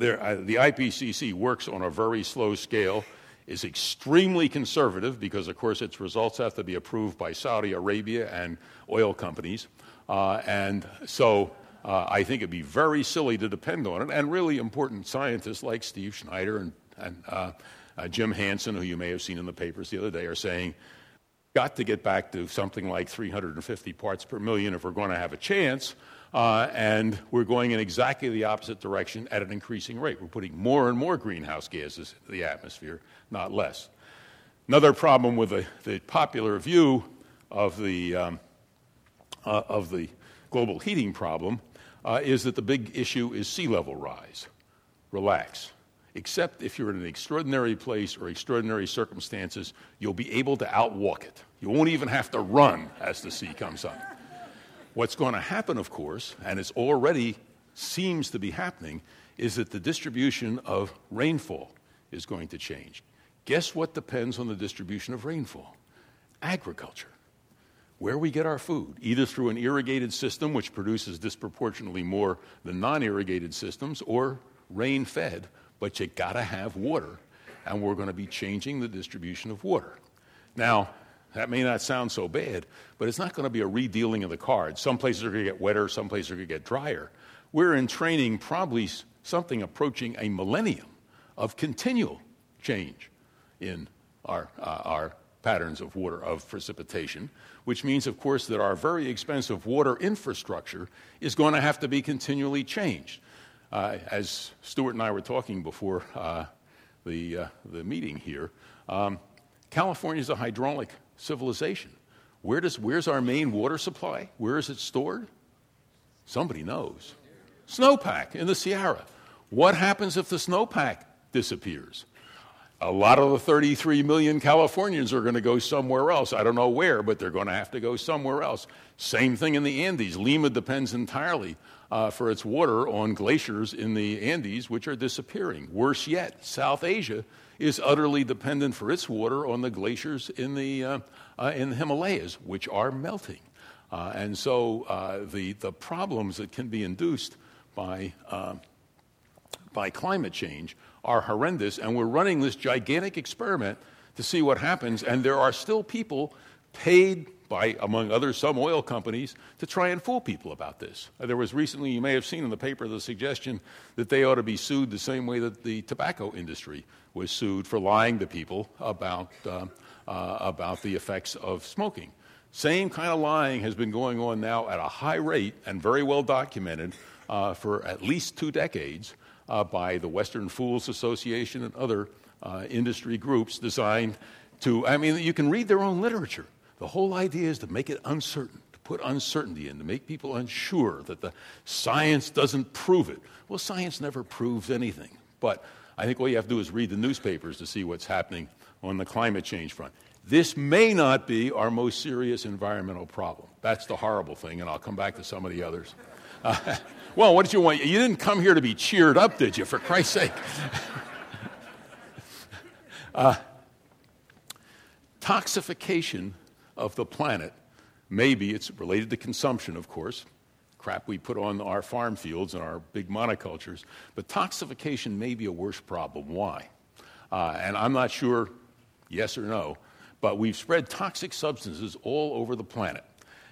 IPCC works on a very slow scale, is extremely conservative because, of course, its results have to be approved by Saudi Arabia and oil companies. And so I think it'd be very silly to depend on it. And really important scientists like Steve Schneider and Jim Hansen, who you may have seen in the papers the other day, are saying, got to get back to something like 350 parts per million if we're going to have a chance. And we're going in exactly the opposite direction at an increasing rate. We're putting more and more greenhouse gases into the atmosphere, not less. Another problem with the popular view of the global heating problem is that the big issue is sea level rise. Relax. Except if you're in an extraordinary place or extraordinary circumstances, you'll be able to outwalk it. You won't even have to run as the sea comes up. What's going to happen, of course, and it already seems to be happening, is that the distribution of rainfall is going to change. Guess what depends on the distribution of rainfall? Agriculture, where we get our food, either through an irrigated system, which produces disproportionately more than non-irrigated systems, or rain-fed, but you got to have water, and we're going to be changing the distribution of water. Now, that may not sound so bad, but it's not going to be a redealing of the cards. Some places are going to get wetter, some places are going to get drier. We're in training probably something approaching a millennium of continual change in our patterns of water, of precipitation, which means, of course, that our very expensive water infrastructure is going to have to be continually changed. As Stuart and I were talking before the meeting here, California is a hydraulic civilization. Where's our main water supply? Where is it stored? Somebody knows. Snowpack in the Sierra. What happens if the snowpack disappears? A lot of the 33 million Californians are going to go somewhere else. I don't know where, but they're going to have to go somewhere else. Same thing in the Andes. Lima depends entirely for its water on glaciers in the Andes, which are disappearing. Worse yet, South Asia is utterly dependent for its water on the glaciers in the Himalayas, which are melting. And so the problems that can be induced by climate change are horrendous, and we're running this gigantic experiment to see what happens, and there are still people paid by, among others, some oil companies to try and fool people about this. There was recently, you may have seen in the paper, the suggestion that they ought to be sued the same way that the tobacco industry was sued for lying to people about the effects of smoking. Same kind of lying has been going on now at a high rate and very well documented for at least 2 decades by the Western Fools Association and other industry groups designed to, I mean, you can read their own literature. The whole idea is to make it uncertain, to put uncertainty in, to make people unsure that the science doesn't prove it. Well, science never proves anything. But I think all you have to do is read the newspapers to see what's happening on the climate change front. This may not be our most serious environmental problem. That's the horrible thing, and I'll come back to some of the others. Well, what did you want? You didn't come here to be cheered up, did you, for Christ's sake? Toxification of the planet, maybe it's related to consumption, of course, crap we put on our farm fields and our big monocultures, but toxification may be a worse problem. Why? And I'm not sure, yes or no, but we've spread toxic substances all over the planet.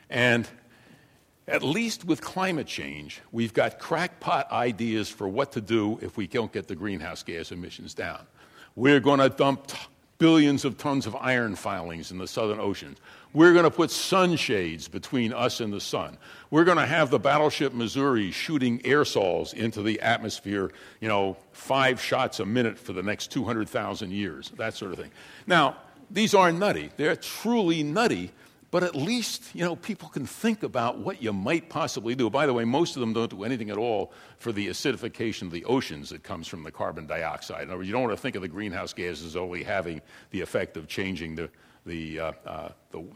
And at least with climate change, we've got crackpot ideas for what to do if we don't get the greenhouse gas emissions down. We're going to dump billions of tons of iron filings in the southern ocean. We're going to put sunshades between us and the sun. We're going to have the battleship Missouri shooting aerosols into the atmosphere, 5 shots a minute for the next 200,000 years, that sort of thing. Now, these are nutty. They're truly nutty, but at least, people can think about what you might possibly do. By the way, most of them don't do anything at all for the acidification of the oceans that comes from the carbon dioxide. In other words, you don't want to think of the greenhouse gas as only having the effect of changing the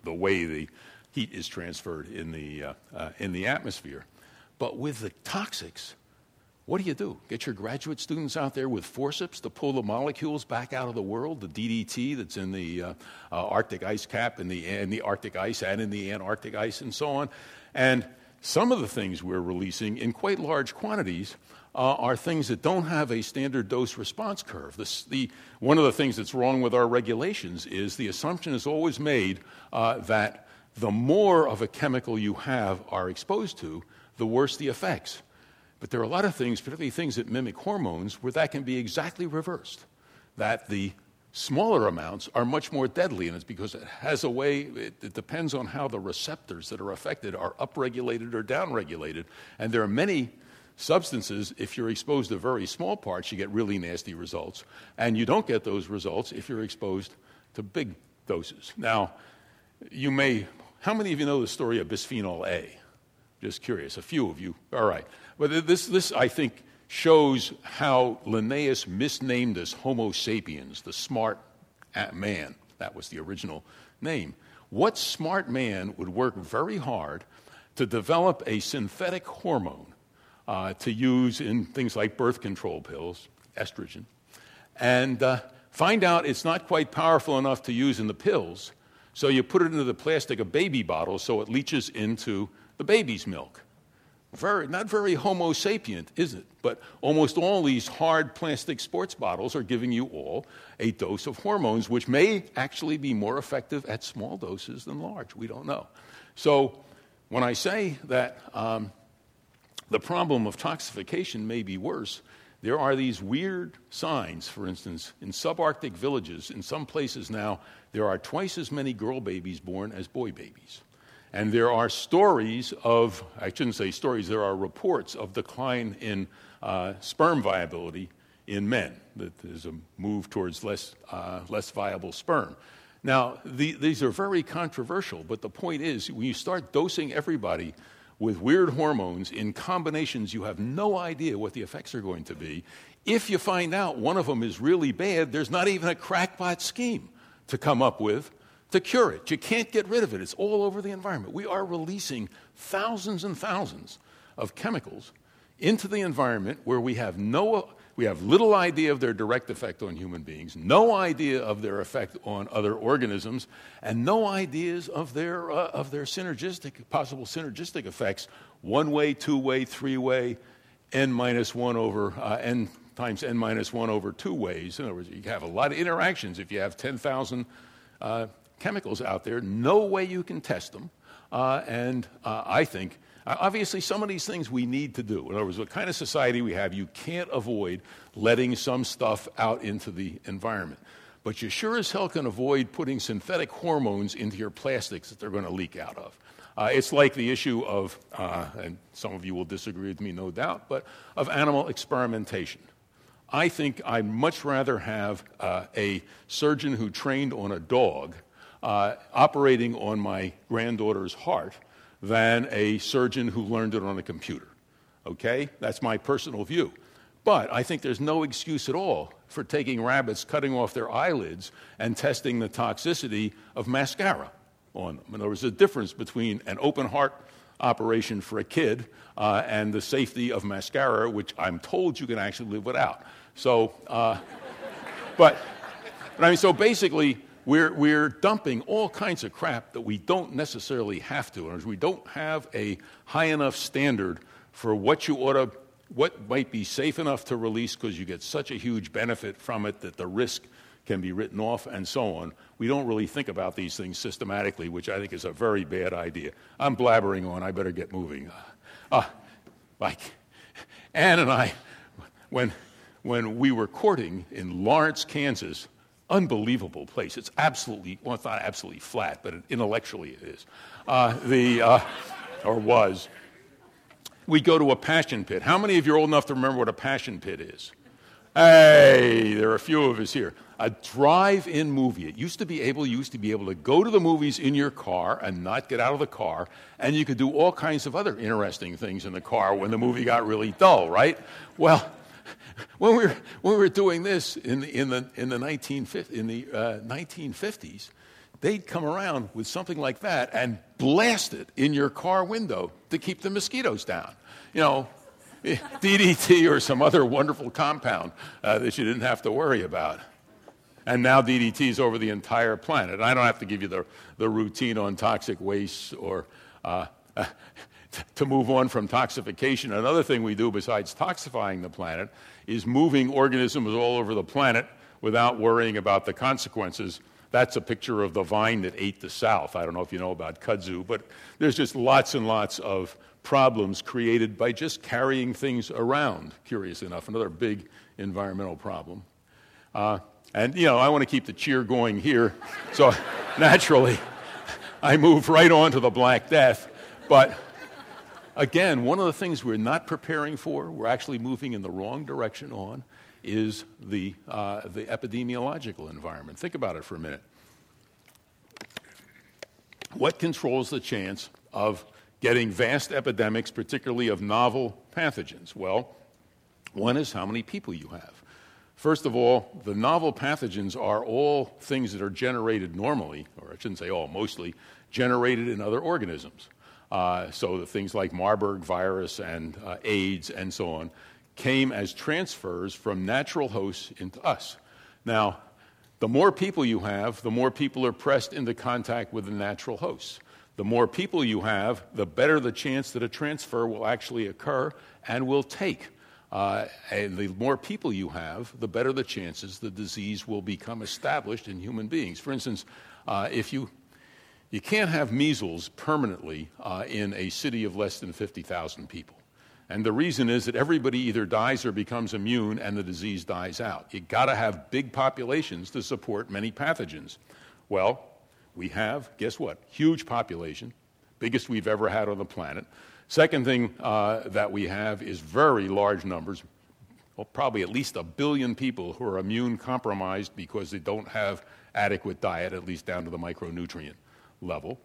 way the heat is transferred in the atmosphere. But with the toxics, what do? Get your graduate students out there with forceps to pull the molecules back out of the world, the DDT that's in the Arctic ice cap, in the Arctic ice, and in the Antarctic ice, and so on. And some of the things we're releasing in quite large quantities are things that don't have a standard dose response curve. One of the things that's wrong with our regulations is the assumption is always made that the more of a chemical you are exposed to, the worse the effects. But there are a lot of things, particularly things that mimic hormones, where that can be exactly reversed, that the smaller amounts are much more deadly, and it's because it depends on how the receptors that are affected are upregulated or downregulated, and there are many substances, if you're exposed to very small parts, you get really nasty results, and you don't get those results if you're exposed to big doses. Now, how many of you know the story of bisphenol A? Just curious, a few of you, all right. Well, this I think shows how Linnaeus misnamed us Homo sapiens, the smart man. That was the original name. What smart man would work very hard to develop a synthetic hormone to use in things like birth control pills, estrogen, and find out it's not quite powerful enough to use in the pills, so you put it into the plastic of baby bottles so it leaches into the baby's milk. Not very Homo sapient, is it? But almost all these hard plastic sports bottles are giving you all a dose of hormones, which may actually be more effective at small doses than large. We don't know. So when I say that the problem of toxification may be worse, there are these weird signs. For instance, in subarctic villages, in some places now, there are twice as many girl babies born as boy babies. And there are there are reports of decline in sperm viability in men, that there's a move towards less viable sperm. Now, these are very controversial, but the point is, when you start dosing everybody with weird hormones in combinations, you have no idea what the effects are going to be. If you find out one of them is really bad, there's not even a crackpot scheme to come up with to cure it. You can't get rid of it. It's all over the environment. We are releasing thousands and thousands of chemicals into the environment where we have little idea of their direct effect on human beings, no idea of their effect on other organisms, and no ideas of their possible synergistic effects, one-way, two-way, three-way, n times n minus one over two ways. In other words, you have a lot of interactions if you have 10,000 chemicals out there, no way you can test them, and I think, obviously, some of these things we need to do. In other words, what kind of society we have, you can't avoid letting some stuff out into the environment. But you sure as hell can avoid putting synthetic hormones into your plastics that they're going to leak out of. It's like the issue of, and some of you will disagree with me, no doubt, but of animal experimentation. I think I'd much rather have a surgeon who trained on a dog operating on my granddaughter's heart than a surgeon who learned it on a computer. Okay? That's my personal view. But I think there's no excuse at all for taking rabbits, cutting off their eyelids, and testing the toxicity of mascara on them. And there was a difference between an open-heart operation for a kid and the safety of mascara, which I'm told you can actually live without. So, but I mean, so basically, we're dumping all kinds of crap that we don't necessarily have to. And we don't have a high enough standard for what you ought to, what might be safe enough to release because you get such a huge benefit from it that the risk can be written off and so on. We don't really think about these things systematically, which I think is a very bad idea. I'm blabbering on. I better get moving. Like Ann and I, when we were courting in Lawrence, Kansas, unbelievable place. It's absolutely, well, it's not absolutely flat, but intellectually it is. Or was. We go to a passion pit. How many of you are old enough to remember what a passion pit is? Hey, there are a few of us here. A drive-in movie. It used to be able, you used to be able to go to the movies in your car and not get out of the car, and you could do all kinds of other interesting things in the car when the movie got really dull, right? Well, when we were doing this in the 1950s, they'd come around with something like that and blast it in your car window to keep the mosquitoes down. You know, DDT or some other wonderful compound that you didn't have to worry about. And now DDT is over the entire planet. And I don't have to give you the routine on toxic waste or to move on from toxification. Another thing we do besides toxifying the planet is moving organisms all over the planet without worrying about the consequences. That's a picture of the vine that ate the South. I don't know if you know about kudzu, but there's just lots and lots of problems created by just carrying things around, curious enough, another big environmental problem. And, you know, I want to keep the cheer going here, so naturally I move right on to the Black Death. But again, one of the things we're not preparing for, we're actually moving in the wrong direction on, is the epidemiological environment. Think about it for a minute. What controls the chance of getting vast epidemics, particularly of novel pathogens? Well, one is how many people you have. First of all, the novel pathogens are all things that are generated normally, or I shouldn't say all, mostly generated in other organisms. So the things like Marburg virus and AIDS and so on came as transfers from natural hosts into us. Now, the more people you have, the more people are pressed into contact with the natural hosts. The more people you have, the better the chance that a transfer will actually occur and will take. And the more people you have, the better the chances the disease will become established in human beings. For instance, if you can't have measles permanently in a city of less than 50,000 people. And the reason is that everybody either dies or becomes immune and the disease dies out. You've got to have big populations to support many pathogens. Well, we have, guess what, huge population, biggest we've ever had on the planet. Second thing that we have is very large numbers, well, probably at least 1 billion people who are immune compromised because they don't have adequate diet, at least down to the micronutrient level.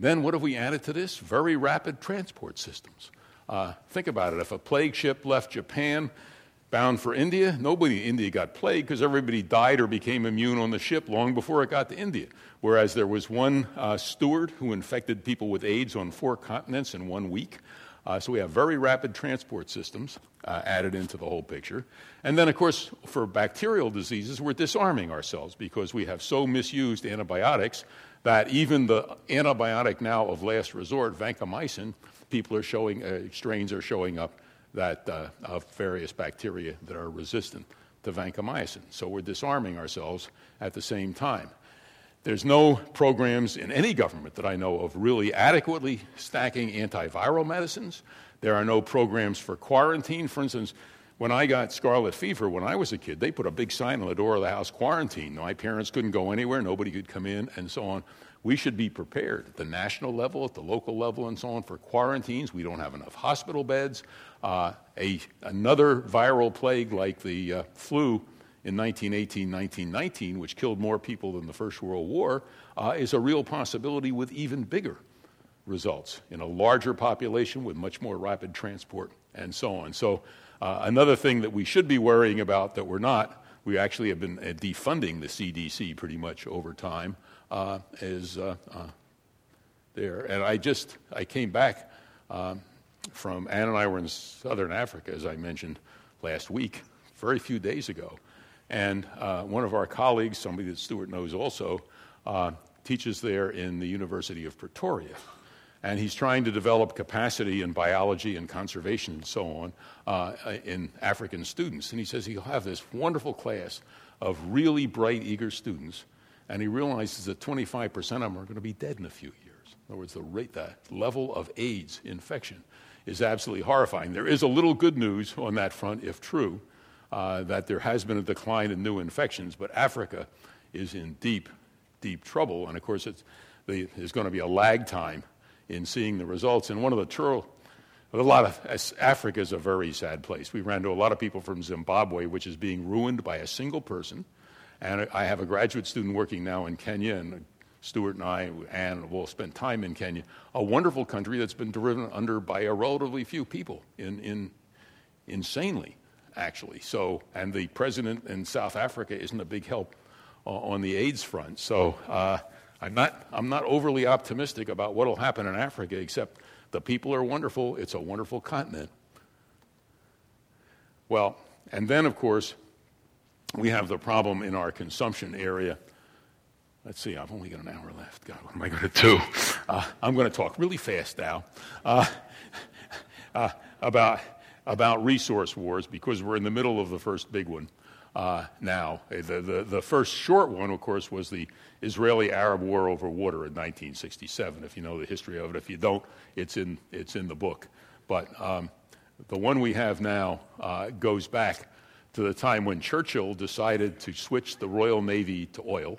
Then what have we added to this? Very rapid transport systems. Think about it. If a plague ship left Japan bound for India, nobody in India got plagued because everybody died or became immune on the ship long before it got to India. Whereas there was one steward who infected people with AIDS on 4 continents in 1 week. So we have very rapid transport systems added into the whole picture. And then, of course, for bacterial diseases, we're disarming ourselves because we have so misused antibiotics that even the antibiotic now of last resort, vancomycin, people are showing, strains are showing up that of various bacteria that are resistant to vancomycin. So we're disarming ourselves at the same time. There's no programs in any government that I know of really adequately stacking antiviral medicines. There are no programs for quarantine. For instance, when I got scarlet fever when I was a kid, they put a big sign on the door of the house, quarantine. My parents couldn't go anywhere, nobody could come in, and so on. We should be prepared at the national level, at the local level, and so on for quarantines. We don't have enough hospital beds. Another viral plague like the flu in 1918, 1919, which killed more people than the First World War, is a real possibility with even bigger results in a larger population with much more rapid transport and so on. So another thing that we should be worrying about that we're not, we actually have been defunding the CDC pretty much over time, is there. And I came back from, Ann and I were in southern Africa, as I mentioned, last week, very few days ago. And one of our colleagues, somebody that Stuart knows also, teaches there in the University of Pretoria. And he's trying to develop capacity in biology and conservation and so on in African students. And he says he'll have this wonderful class of really bright, eager students. And he realizes that 25% of them are going to be dead in a few years. In other words, the level of AIDS infection is absolutely horrifying. There is a little good news on that front, if true, that there has been a decline in new infections, but Africa is in deep, deep trouble. And of course, there's going to be a lag time in seeing the results. And one of the Africa is a very sad place. We ran into a lot of people from Zimbabwe, which is being ruined by a single person. And I have a graduate student working now in Kenya, and Stuart and I, Ann, will spend time in Kenya, a wonderful country that's been driven under by a relatively few people, insanely, actually. So, and the president in South Africa isn't a big help on the AIDS front. So I'm not overly optimistic about what will happen in Africa, except the people are wonderful. It's a wonderful continent. Well, and then, of course, we have the problem in our consumption area. Let's see, I've only got an hour left. God, what am I going to do? I'm going to talk really fast now about resource wars, because we're in the middle of the first big one now. The first short one, of course, was the Israeli-Arab War over water in 1967. If you know the history of it, if you don't, it's in the book. But the one we have now goes back to the time when Churchill decided to switch the Royal Navy to oil.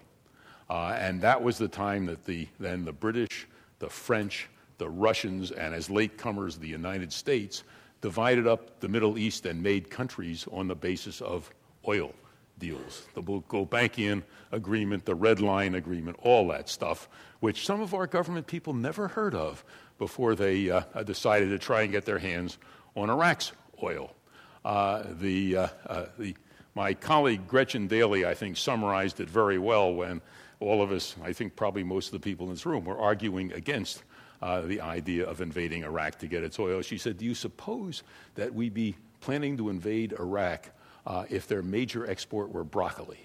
And that was the time that the British, the French, the Russians, and as latecomers, the United States, divided up the Middle East and made countries on the basis of oil deals. The Gobankian Agreement, the Red Line Agreement, all that stuff, which some of our government people never heard of before they decided to try and get their hands on Iraq's oil. My colleague Gretchen Daly, I think, summarized it very well when all of us, I think probably most of the people in this room, were arguing against the idea of invading Iraq to get its oil. She said, do you suppose that we'd be planning to invade Iraq if their major export were broccoli?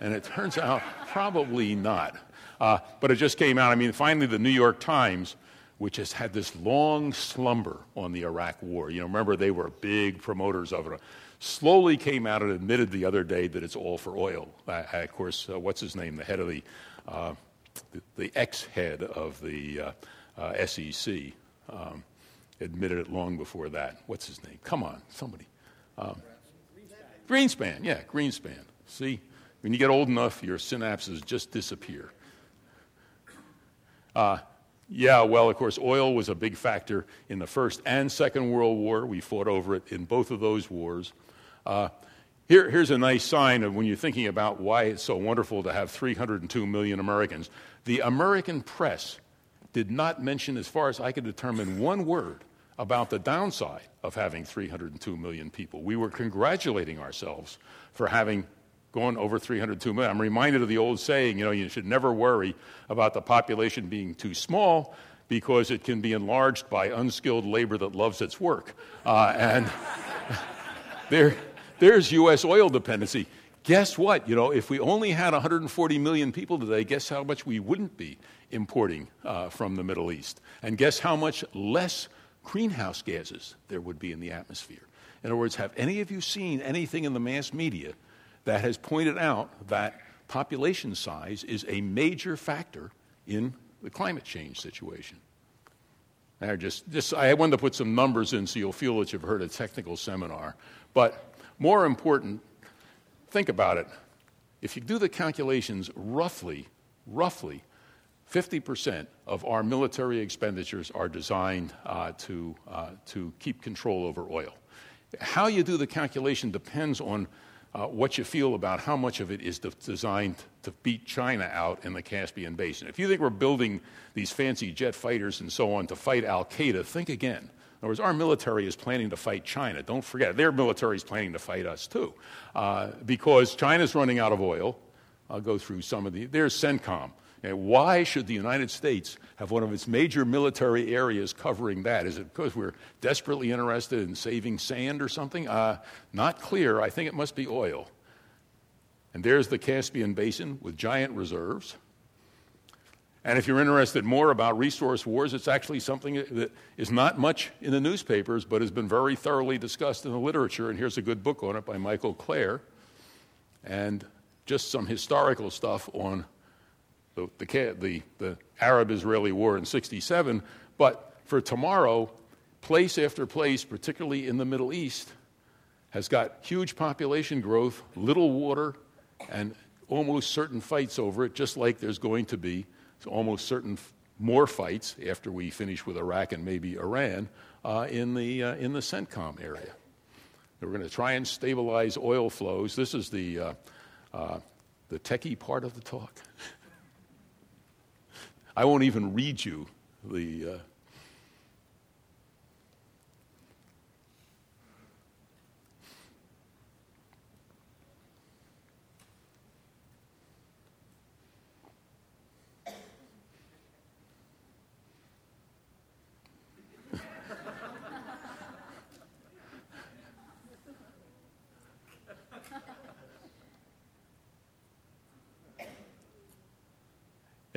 And it turns out probably not. But it just came out. I mean, finally, the New York Times, which has had this long slumber on the Iraq war. You know, remember, they were big promoters of it. Slowly came out and admitted the other day that it's all for oil. Of course, what's his name, the head of the ex-head of the SEC, admitted it long before that. What's his name? Come on, somebody. Greenspan. Yeah, Greenspan. See, when you get old enough, your synapses just disappear. Yeah, well, of course, oil was a big factor in the First and Second World War. We fought over it in both of those wars. Here's a nice sign of when you're thinking about why it's so wonderful to have 302 million Americans. The American press did not mention, as far as I could determine, one word about the downside of having 302 million people. We were congratulating ourselves for having going over 302 million. I'm reminded of the old saying, you know, you should never worry about the population being too small because it can be enlarged by unskilled labor that loves its work. And there's U.S. oil dependency. Guess what? You know, if we only had 140 million people today, guess how much we wouldn't be importing from the Middle East? And guess how much less greenhouse gases there would be in the atmosphere? In other words, have any of you seen anything in the mass media that has pointed out that population size is a major factor in the climate change situation? I wanted to put some numbers in so you'll feel that you've heard a technical seminar. But more important, think about it. If you do the calculations, roughly 50% of our military expenditures are designed to keep control over oil. How you do the calculation depends on what you feel about how much of it is designed to beat China out in the Caspian Basin. If you think we're building these fancy jet fighters and so on to fight al-Qaeda, think again. In other words, our military is planning to fight China. Don't forget, their military is planning to fight us too, because China's running out of oil. I'll go through some of the... There's CENTCOM. Why should the United States have one of its major military areas covering that? Is it because we're desperately interested in saving sand or something? Not clear. I think it must be oil. And there's the Caspian Basin with giant reserves. And if you're interested more about resource wars, it's actually something that is not much in the newspapers but has been very thoroughly discussed in the literature. And here's a good book on it by Michael Clare. And just some historical stuff on the Arab-Israeli war in 1967, but for tomorrow, place after place, particularly in the Middle East, has got huge population growth, little water, and almost certain fights over it, just like there's going to be almost certain more fights after we finish with Iraq and maybe Iran in the CENTCOM area. We're going to try and stabilize oil flows. This is the techie part of the talk. I won't even read you the...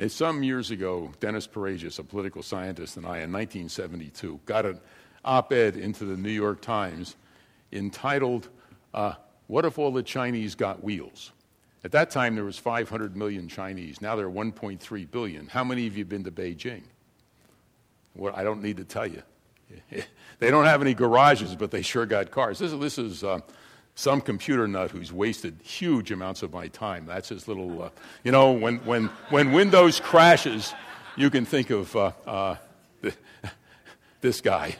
Some years ago, Dennis Paragius, a political scientist, and I, in 1972, got an op-ed into the New York Times entitled, What If All the Chinese Got Wheels? At that time, there was 500 million Chinese. Now there are 1.3 billion. How many of you have been to Beijing? Well, I don't need to tell you. They don't have any garages, but they sure got cars. This is some computer nut who's wasted huge amounts of my time. That's his little, when Windows crashes, you can think of this guy.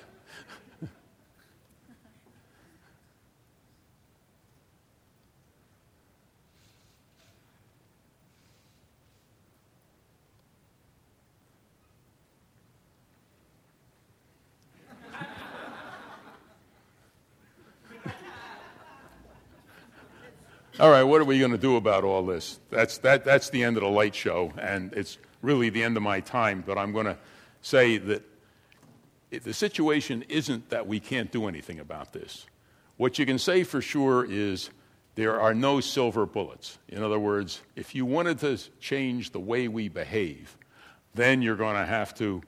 All right, what are we going to do about all this? That's the end of the light show, and it's really the end of my time, but I'm going to say that the situation isn't that we can't do anything about this. What you can say for sure is there are no silver bullets. In other words, if you wanted to change the way we behave, then you're going to have to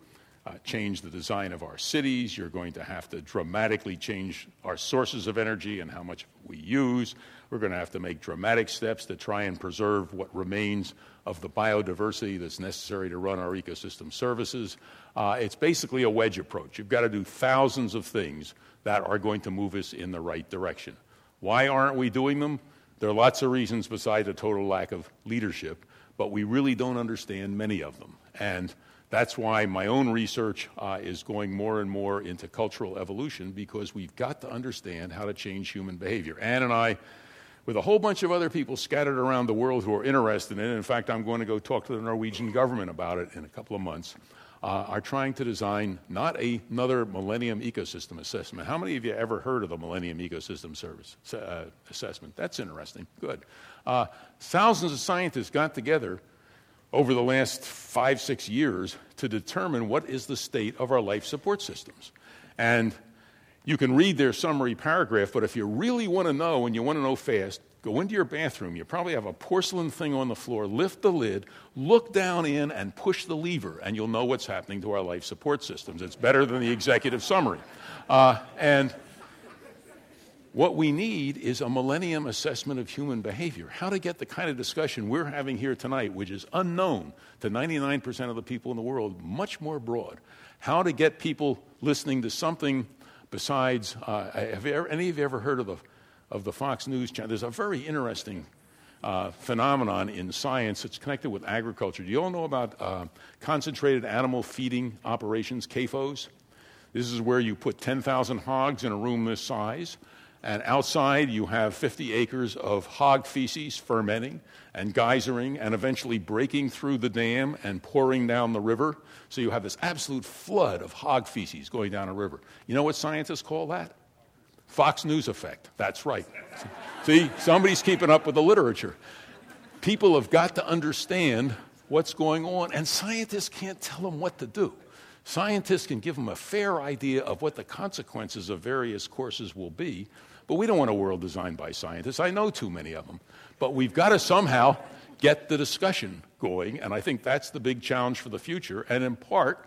change the design of our cities. You're going to have to dramatically change our sources of energy and how much we use. We're going to have to make dramatic steps to try and preserve what remains of the biodiversity that's necessary to run our ecosystem services. It's basically a wedge approach. You've got to do thousands of things that are going to move us in the right direction. Why aren't we doing them? There are lots of reasons besides a total lack of leadership, but we really don't understand many of them. And that's why my own research is going more and more into cultural evolution, because we've got to understand how to change human behavior. Ann and I, with a whole bunch of other people scattered around the world who are interested in it, in fact, I'm going to go talk to the Norwegian government about it in a couple of months, are trying to design not another Millennium Ecosystem Assessment. How many of you ever heard of the Millennium Ecosystem Service Assessment? That's interesting. Good. Thousands of scientists got together over the last 5-6 years to determine what is the state of our life support systems. And you can read their summary paragraph, but if you really want to know, and you want to know fast, go into your bathroom. You probably have a porcelain thing on the floor. Lift the lid, look down in, and push the lever, and you'll know what's happening to our life support systems. It's better than the executive summary. And what we need is a millennium assessment of human behavior, how to get the kind of discussion we're having here tonight, which is unknown to 99% of the people in the world, much more broad. How to get people listening to something besides, any of you ever heard of the Fox News channel? There's a very interesting phenomenon in science that's connected with agriculture. Do you all know about concentrated animal feeding operations, CAFOs? This is where you put 10,000 hogs in a room this size, And outside, you have 50 acres of hog feces fermenting and geysering and eventually breaking through the dam and pouring down the river. So you have this absolute flood of hog feces going down a river. You know what scientists call that? Fox News effect. That's right. See, somebody's keeping up with the literature. People have got to understand what's going on, and scientists can't tell them what to do. Scientists can give them a fair idea of what the consequences of various courses will be, but we don't want a world designed by scientists. I know too many of them. But we've got to somehow get the discussion going, and I think that's the big challenge for the future. And in part,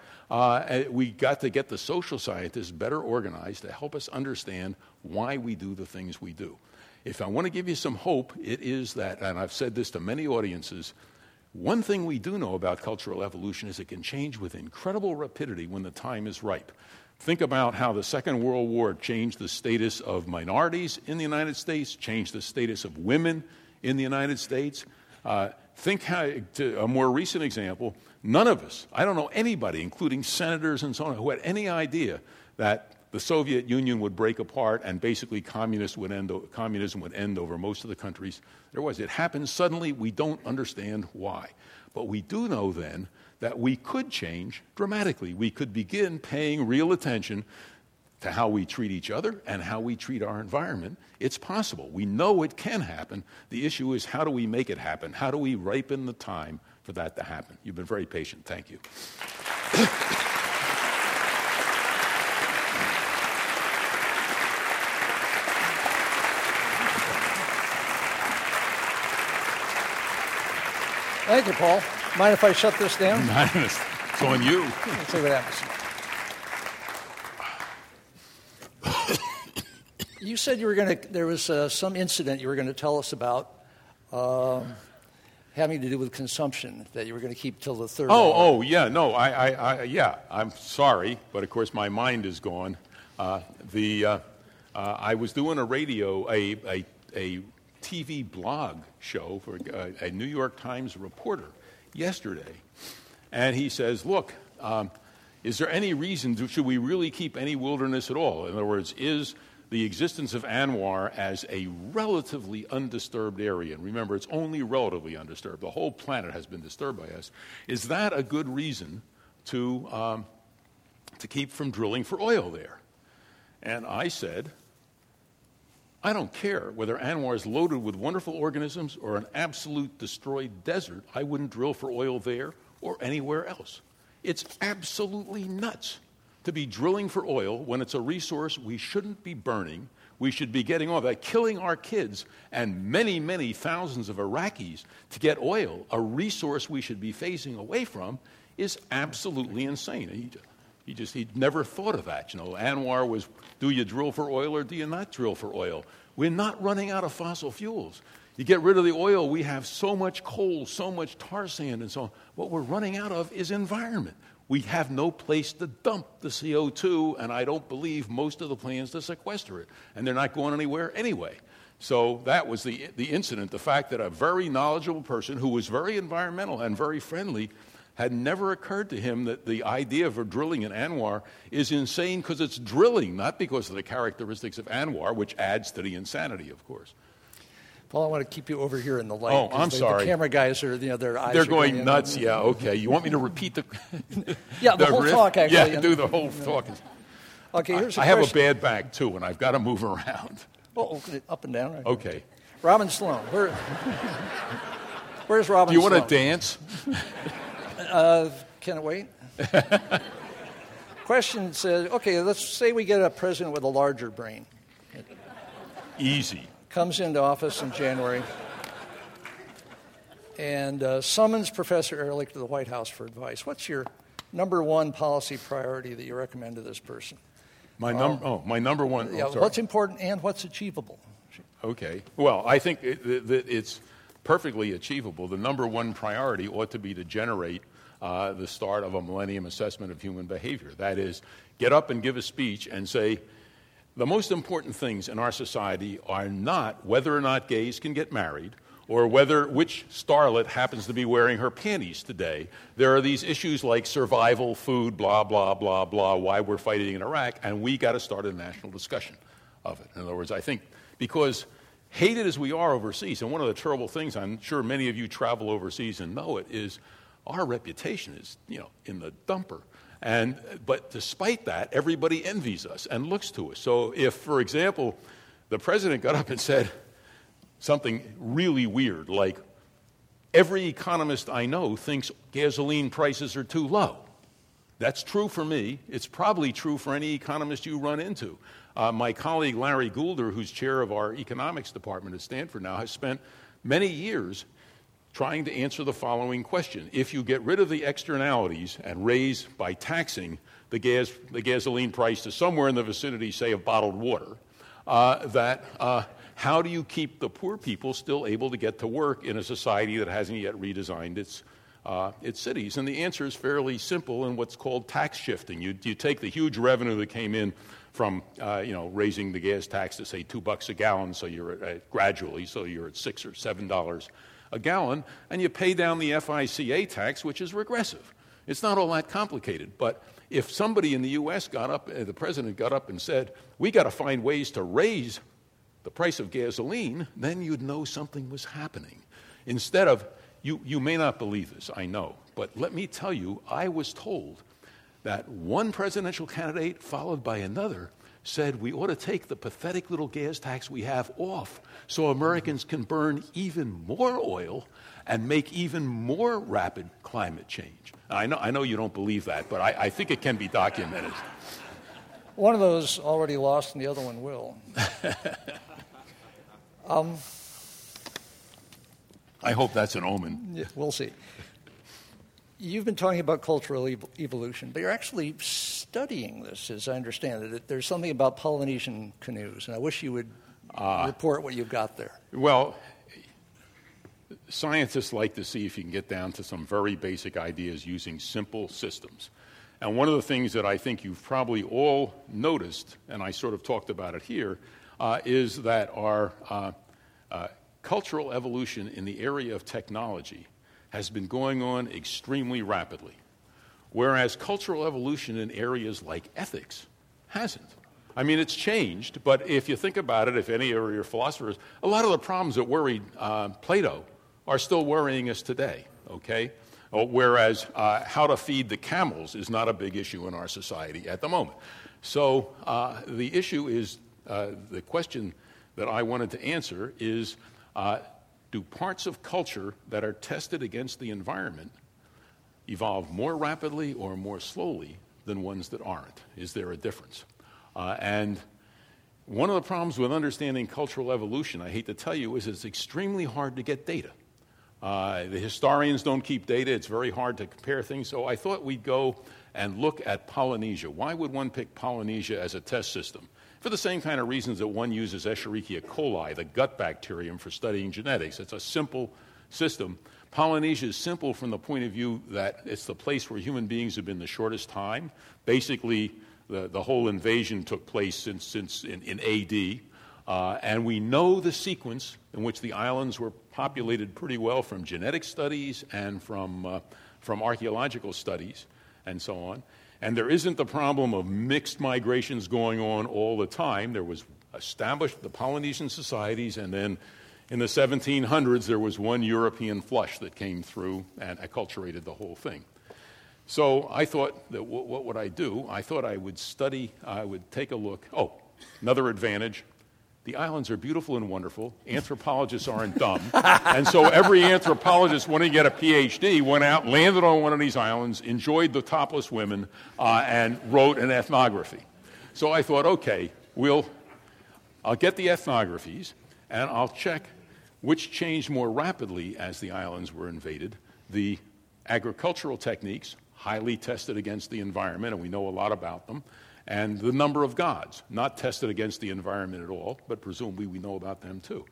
we got to get the social scientists better organized to help us understand why we do the things we do. If I want to give you some hope, it is that, and I've said this to many audiences, one thing we do know about cultural evolution is it can change with incredible rapidity when the time is ripe. Think about how the Second World War changed the status of minorities in the United States, changed the status of women in the United States. Think how, to a more recent example, none of us, I don't know anybody, including senators and so on, who had any idea that the Soviet Union would break apart and basically communism would end over most of the countries there was. It happened suddenly. We don't understand why. But we do know then that we could change dramatically. We could begin paying real attention to how we treat each other and how we treat our environment. It's possible. We know it can happen. The issue is, how do we make it happen? How do we ripen the time for that to happen? You've been very patient. Thank you. Thank you, Paul. Mind if I shut this down? Minus. It's on you. Let's see what happens. You said you were going to, there was some incident you were going to tell us about having to do with consumption that you were going to keep till the third. I'm sorry, but of course my mind is gone. I was doing a TV blog show for a New York Times reporter yesterday, and he says, look, is there any reason, should we really keep any wilderness at all? In other words, is the existence of ANWR as a relatively undisturbed area, and remember, it's only relatively undisturbed, the whole planet has been disturbed by us, is that a good reason to keep from drilling for oil there? And I said, I don't care whether ANWR is loaded with wonderful organisms or an absolute destroyed desert. I wouldn't drill for oil there or anywhere else. It's absolutely nuts to be drilling for oil when it's a resource we shouldn't be burning. We should be getting off that, killing our kids and many, many thousands of Iraqis to get oil, a resource we should be phasing away from, is absolutely insane. He'd never thought of that. You know, ANWR was, do you drill for oil or do you not drill for oil? We're not running out of fossil fuels. You get rid of the oil, we have so much coal, so much tar sand and so on. What we're running out of is environment. We have no place to dump the CO2, and I don't believe most of the plans to sequester it. And they're not going anywhere anyway. So that was the incident, the fact that a very knowledgeable person who was very environmental and very friendly had never occurred to him that the idea of drilling in ANWR is insane because it's drilling, not because of the characteristics of ANWR, which adds to the insanity, of course. Paul, I want to keep you over here in the light. Oh, I'm sorry. The camera guys are, their eyes. They're going nuts. Yeah, okay. You want me to repeat the? Yeah, the whole riff? Talk. Actually, yeah, do the whole talk. Okay, here's a question. I have a bad back too, and I've got to move around. Oh, up and down. Right. Okay. Robin Sloan, where's Robin? Do you want Sloan? To dance? Can it wait? Question says, okay, let's say we get a president with a larger brain. Easy. Comes into office in January and summons Professor Ehrlich to the White House for advice. What's your number one policy priority that you recommend to this person? My number one. Yeah, what's important and what's achievable? Okay. Well, I think it's perfectly achievable. The number one priority ought to be to generate the start of a millennium assessment of human behavior. That is, get up and give a speech and say, the most important things in our society are not whether or not gays can get married or whether which starlet happens to be wearing her panties today. There are these issues like survival, food, blah, blah, blah, blah, why we're fighting in Iraq, and we got to start a national discussion of it. In other words, I think because hated as we are overseas, and one of the terrible things, I'm sure many of you travel overseas and know it, is our reputation is, you know, in the dumper. But despite that, everybody envies us and looks to us. So if, for example, the president got up and said something really weird, like, every economist I know thinks gasoline prices are too low. That's true for me. It's probably true for any economist you run into. My colleague Larry Goulder, who's chair of our economics department at Stanford now, has spent many years trying to answer the following question. If you get rid of the externalities and raise by taxing the gasoline price to somewhere in the vicinity, say, of bottled water, how do you keep the poor people still able to get to work in a society that hasn't yet redesigned its cities? And the answer is fairly simple in what's called tax shifting. You take the huge revenue that came in from raising the gas tax to, say, $2 a gallon, so you're gradually, so you're at $6 or $7 a gallon, and you pay down the FICA tax, which is regressive. It's not all that complicated, but if somebody in the U.S. got up, the president got up and said, we got to find ways to raise the price of gasoline, then you'd know something was happening. Instead of, you may not believe this, I know, but let me tell you, I was told that one presidential candidate followed by another said we ought to take the pathetic little gas tax we have off so Americans can burn even more oil and make even more rapid climate change. I know you don't believe that, but I think it can be documented. One of those already lost and the other one will. I hope that's an omen. Yeah, we'll see. You've been talking about cultural evolution, but you're actually studying this, as I understand it. There's something about Polynesian canoes, and I wish you would report what you've got there. Well, scientists like to see if you can get down to some very basic ideas using simple systems. And one of the things that I think you've probably all noticed, and I sort of talked about it here, is that our cultural evolution in the area of technology has been going on extremely rapidly, whereas cultural evolution in areas like ethics hasn't. I mean, it's changed, but if you think about it, if any of your philosophers, a lot of the problems that worried Plato are still worrying us today, okay? Whereas how to feed the camels is not a big issue in our society at the moment. So the issue is, the question that I wanted to answer is, do parts of culture that are tested against the environment evolve more rapidly or more slowly than ones that aren't? Is there a difference? And one of the problems with understanding cultural evolution, I hate to tell you, is it's extremely hard to get data. The historians don't keep data. It's very hard to compare things. So I thought we'd go and look at Polynesia. Why would one pick Polynesia as a test system? For the same kind of reasons that one uses Escherichia coli, the gut bacterium, for studying genetics. It's a simple system. Polynesia is simple from the point of view that it's the place where human beings have been the shortest time. Basically, the whole invasion took place since in AD. And we know the sequence in which the islands were populated pretty well from genetic studies and from archaeological studies and so on. And there isn't the problem of mixed migrations going on all the time. There was established the Polynesian societies, and then in the 1700s, there was one European flush that came through and acculturated the whole thing. So I thought that what would I do? I thought I would study, I would take a look. Oh, another advantage. The islands are beautiful and wonderful. Anthropologists aren't dumb. And so every anthropologist wanting to get a PhD went out, landed on one of these islands, enjoyed the topless women, and wrote an ethnography. So I thought, okay, I'll get the ethnographies, and I'll check which changed more rapidly as the islands were invaded. The agricultural techniques, highly tested against the environment, and we know a lot about them. And the number of gods, not tested against the environment at all, but presumably we know about them too.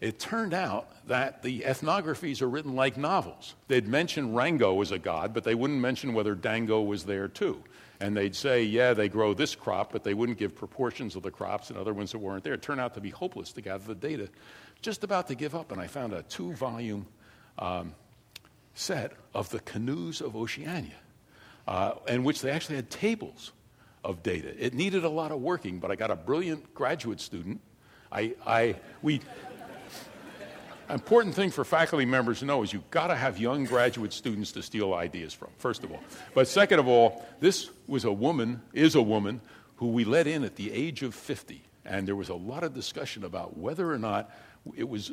It turned out that the ethnographies are written like novels. They'd mention Rango as a god, but they wouldn't mention whether Dango was there too. And they'd say, yeah, they grow this crop, but they wouldn't give proportions of the crops and other ones that weren't there. It turned out to be hopeless to gather the data. Just about to give up, and I found a 2-volume set of the canoes of Oceania, in which they actually had tables of data. It needed a lot of working, but I got a brilliant graduate student. Important thing for faculty members to know is you've got to have young graduate students to steal ideas from, first of all. But second of all, this was a woman, is a woman, who we let in at the age of 50. And there was a lot of discussion about whether or not it was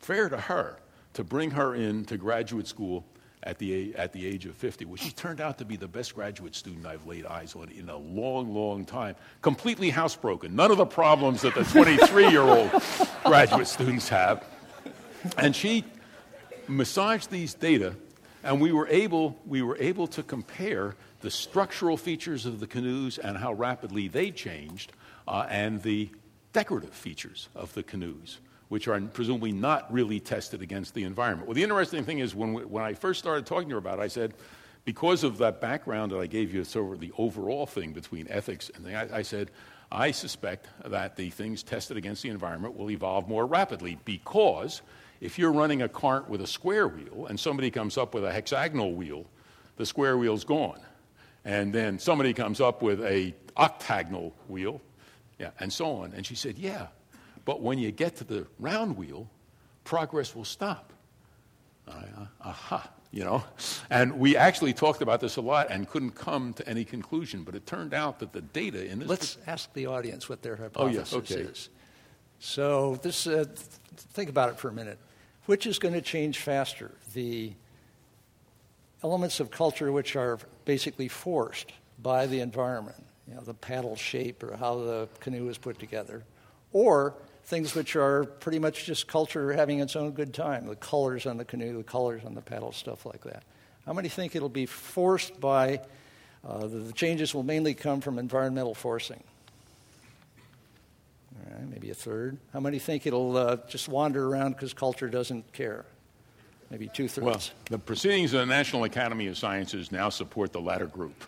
fair to her to bring her in to graduate school at the age of 50, which she turned out to be the best graduate student I've laid eyes on in a long, long time. Completely housebroken. None of the problems that the 23-year-old graduate students have. And she massaged these data, and we were able to compare the structural features of the canoes and how rapidly they changed, and the decorative features of the canoes, which are presumably not really tested against the environment. Well, the interesting thing is when I first started talking to her about it, I said, because of that background that I gave you, sort of the overall thing between ethics and I said, I suspect that the things tested against the environment will evolve more rapidly, because if you're running a cart with a square wheel and somebody comes up with a hexagonal wheel, the square wheel's gone. And then somebody comes up with a octagonal wheel, and so on. And she said, yeah, but when you get to the round wheel, progress will stop. Aha. You know, and we actually talked about this a lot and couldn't come to any conclusion, but it turned out that the data in this... Let's ask the audience what their hypothesis is. So this, think about it for a minute. Which is going to change faster? The elements of culture which are basically forced by the environment, you know, the paddle shape or how the canoe is put together, or things which are pretty much just culture having its own good time, the colors on the canoe, the colors on the paddle, stuff like that. How many think it'll be forced by, the changes will mainly come from environmental forcing? All right, maybe a third. How many think it'll just wander around because culture doesn't care? Maybe two-thirds. Well, the proceedings of the National Academy of Sciences now support the latter group.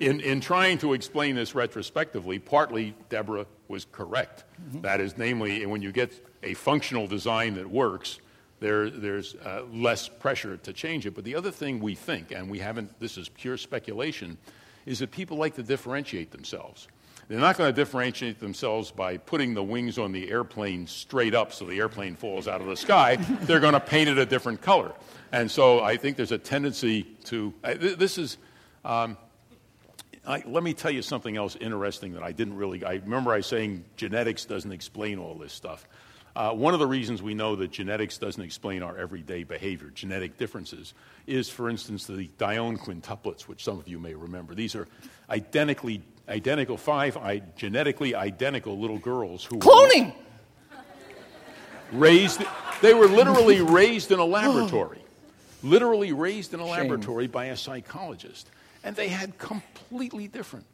In trying to explain this retrospectively, partly Deborah was correct. Mm-hmm. That is, namely, when you get a functional design that works, there's less pressure to change it. But the other thing we think, and we haven't, this is pure speculation, is that people like to differentiate themselves. They're not going to differentiate themselves by putting the wings on the airplane straight up so the airplane falls out of the sky. They're going to paint it a different color. And so I think there's a tendency to... let me tell you something else interesting that I didn't really... I remember I saying genetics doesn't explain all this stuff. One of the reasons we know that genetics doesn't explain our everyday behavior, genetic differences, is, for instance, the Dione quintuplets, which some of you may remember. These are genetically identical little girls who cloning! Were raised, they were literally raised in a laboratory. Literally raised in a laboratory by a psychologist. And they had completely different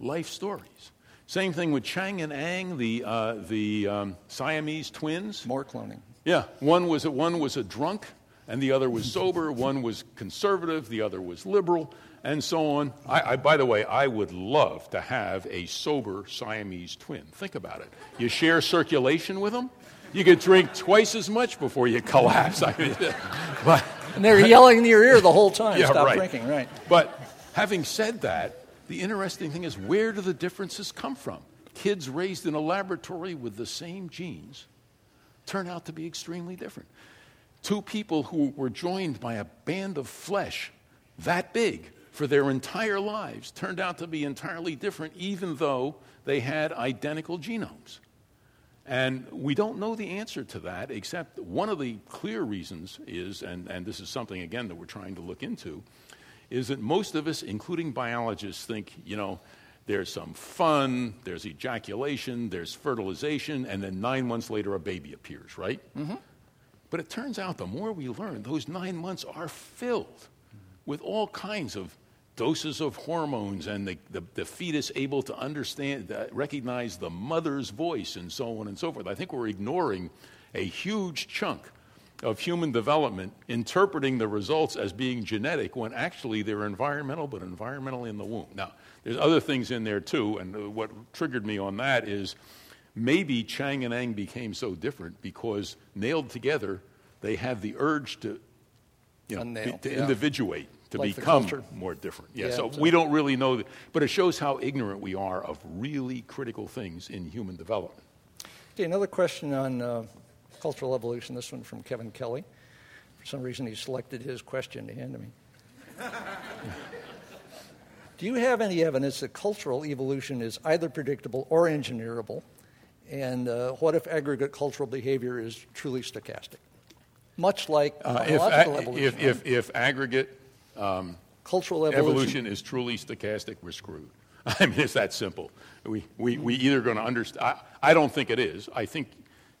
life stories. Same thing with Chang and Ang, the Siamese twins. More cloning. Yeah. One was a drunk and the other was sober. One was conservative, the other was liberal. And so on. By the way, I would love to have a sober Siamese twin. Think about it. You share circulation with them. You could drink twice as much before you collapse. And they're yelling in your ear the whole time. Yeah, Stop drinking. Right. But having said that, the interesting thing is, where do the differences come from? Kids raised in a laboratory with the same genes turn out to be extremely different. Two people who were joined by a band of flesh that big for their entire lives turned out to be entirely different, even though they had identical genomes. And we don't know the answer to that, except one of the clear reasons is, and this is something, again, that we're trying to look into, is that most of us, including biologists, think, you know, there's some fun, there's ejaculation, there's fertilization, and then 9 months later a baby appears, right? Mm-hmm. But it turns out the more we learn, those 9 months are filled with all kinds of doses of hormones and the fetus able to understand, recognize the mother's voice and so on and so forth. I think we're ignoring a huge chunk of human development, interpreting the results as being genetic when actually they're environmental, but environmental in the womb. Now, there's other things in there too, and what triggered me on that is maybe Chang and Ang became so different because nailed together, they have the urge to individuate. to like become more different. Yeah, yeah, so we don't really know, but it shows how ignorant we are of really critical things in human development. Okay, another question on cultural evolution, this one from Kevin Kelly. For some reason, he selected his question to hand to me. Do you have any evidence that cultural evolution is either predictable or engineerable? And what if aggregate cultural behavior is truly stochastic? Much like biological evolution. If aggregate cultural evolution is truly stochastic, we're screwed. I mean, it's that simple. We either going to understand. I don't think it is. I think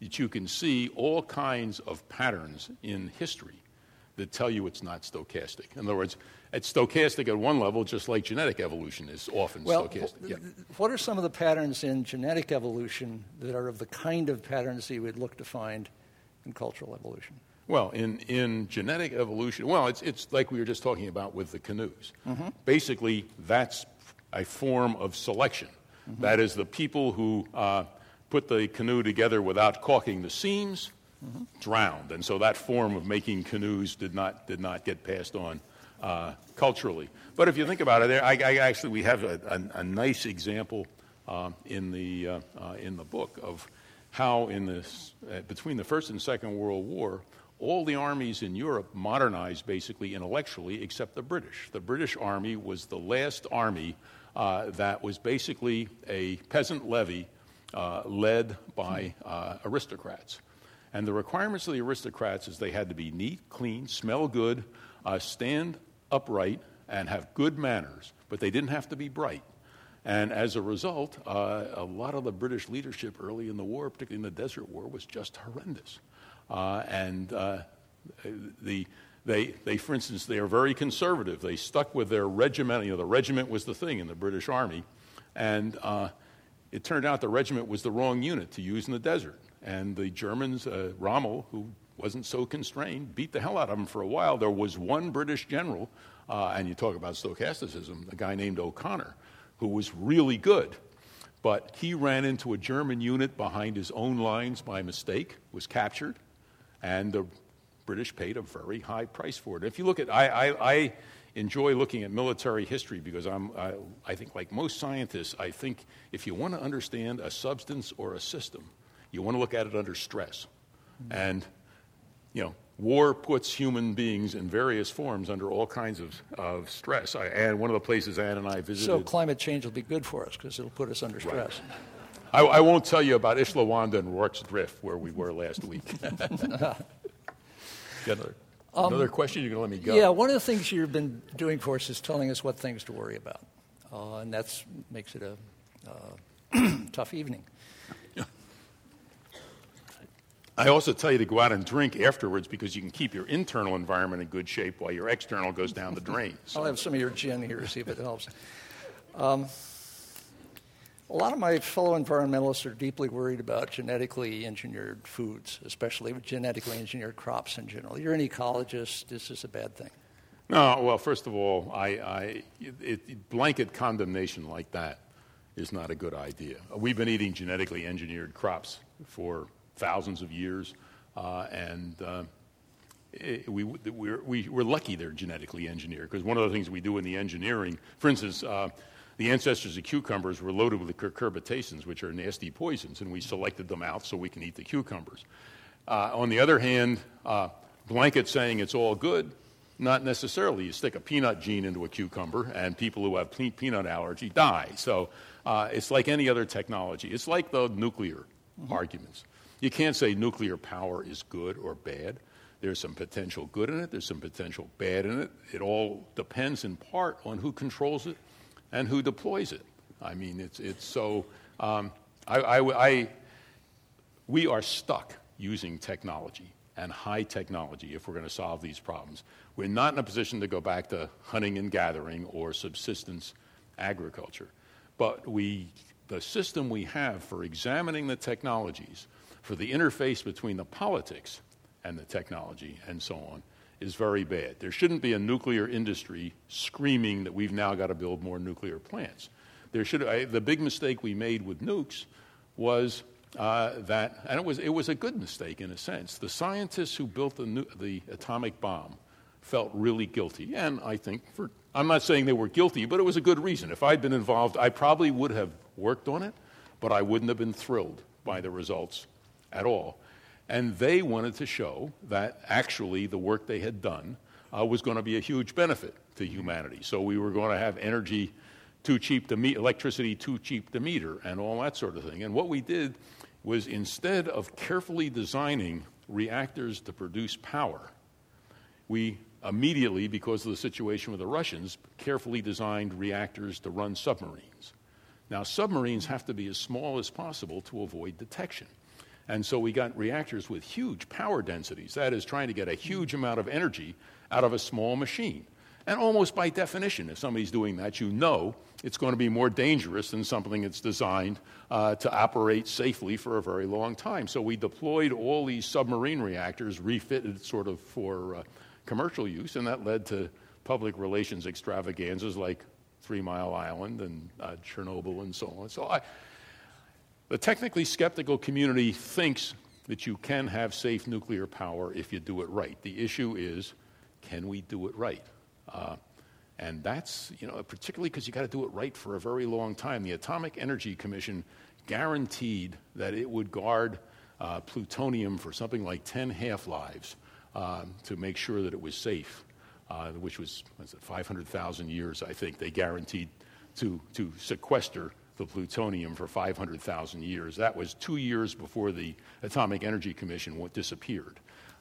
that you can see all kinds of patterns in history that tell you it's not stochastic. In other words, it's stochastic at one level, just like genetic evolution is often stochastic. What are some of the patterns in genetic evolution that are of the kind of patterns that you would look to find in cultural evolution? Well, in genetic evolution, well, it's like we were just talking about with the canoes. Mm-hmm. Basically, that's a form of selection. Mm-hmm. That is, the people who put the canoe together without caulking the seams mm-hmm. drowned, and so that form of making canoes did not get passed on culturally. But if you think about it, there, I we have a nice example in the book of how in this between the First and Second World War. All the armies in Europe modernized basically intellectually except the British. The British army was the last army that was basically a peasant levy led by aristocrats. And the requirements of the aristocrats is they had to be neat, clean, smell good, stand upright, and have good manners. But they didn't have to be bright. And as a result, a lot of the British leadership early in the war, particularly in the Desert War, was just horrendous. They, for instance, they are very conservative. They stuck with their regiment. You know, the regiment was the thing in the British Army, and it turned out the regiment was the wrong unit to use in the desert. And the Germans, Rommel, who wasn't so constrained, beat the hell out of them for a while. There was one British general, and you talk about stochasticism, a guy named O'Connor, who was really good. But he ran into a German unit behind his own lines by mistake, was captured, and the British paid a very high price for it. If you look at, I enjoy looking at military history because I think like most scientists, I think if you want to understand a substance or a system, you want to look at it under stress. Mm-hmm. And, you know, war puts human beings in various forms under all kinds of stress. And one of the places Ann and I visited... So climate change will be good for us because it'll put us under stress. Right. I won't tell you about Ishlawanda and Rorke's Drift, where we were last week. Another question? You're going to let me go. Yeah, one of the things you've been doing for us is telling us what things to worry about. And that makes it a tough evening. Yeah. I also tell you to go out and drink afterwards because you can keep your internal environment in good shape while your external goes down the drain. So. I'll have some of your gin here to see if it helps. A lot of my fellow environmentalists are deeply worried about genetically engineered foods, especially genetically engineered crops in general. You're an ecologist. This is a bad thing. No, well, first of all, blanket condemnation like that is not a good idea. We've been eating genetically engineered crops for thousands of years, we're lucky they're genetically engineered because one of the things we do in the engineering, for instance, the ancestors of cucumbers were loaded with cucurbitacins, which are nasty poisons, and we selected them out so we can eat the cucumbers. On the other hand, blanket saying it's all good, not necessarily. You stick a peanut gene into a cucumber, and people who have peanut allergy die. So it's like any other technology. It's like the nuclear mm-hmm. arguments. You can't say nuclear power is good or bad. There's some potential good in it. There's some potential bad in it. It all depends in part on who controls it and who deploys it. I mean, it's so... we are stuck using technology and high technology if we're going to solve these problems. We're not in a position to go back to hunting and gathering or subsistence agriculture. But the system we have for examining the technologies, for the interface between the politics and the technology and so on, is very bad. There shouldn't be a nuclear industry screaming that we've now got to build more nuclear plants. The big mistake we made with nukes was that, and it was a good mistake in a sense. The scientists who built the atomic bomb felt really guilty. And I think, I'm not saying they were guilty, but it was a good reason. If I'd been involved, I probably would have worked on it, but I wouldn't have been thrilled by the results at all. And they wanted to show that actually the work they had done was going to be a huge benefit to humanity. So we were going to have energy too cheap to meter, electricity too cheap to meter, and all that sort of thing. And what we did was, instead of carefully designing reactors to produce power, we immediately, because of the situation with the Russians, carefully designed reactors to run submarines. Now, submarines have to be as small as possible to avoid detection. And so we got reactors with huge power densities, that is, trying to get a huge amount of energy out of a small machine. And almost by definition, if somebody's doing that, you know it's going to be more dangerous than something that's designed to operate safely for a very long time. So we deployed all these submarine reactors, refitted sort of for commercial use, and that led to public relations extravaganzas like 3 Mile Island and Chernobyl and so on. So the technically skeptical community thinks that you can have safe nuclear power if you do it right. The issue is, can we do it right? And that's, you know, particularly because you got to do it right for a very long time. The Atomic Energy Commission guaranteed that it would guard plutonium for something like 10 half-lives to make sure that it was safe, which was, 500,000 years, I think. They guaranteed to sequester the plutonium for 500,000 years. That was 2 years before the Atomic Energy Commission disappeared.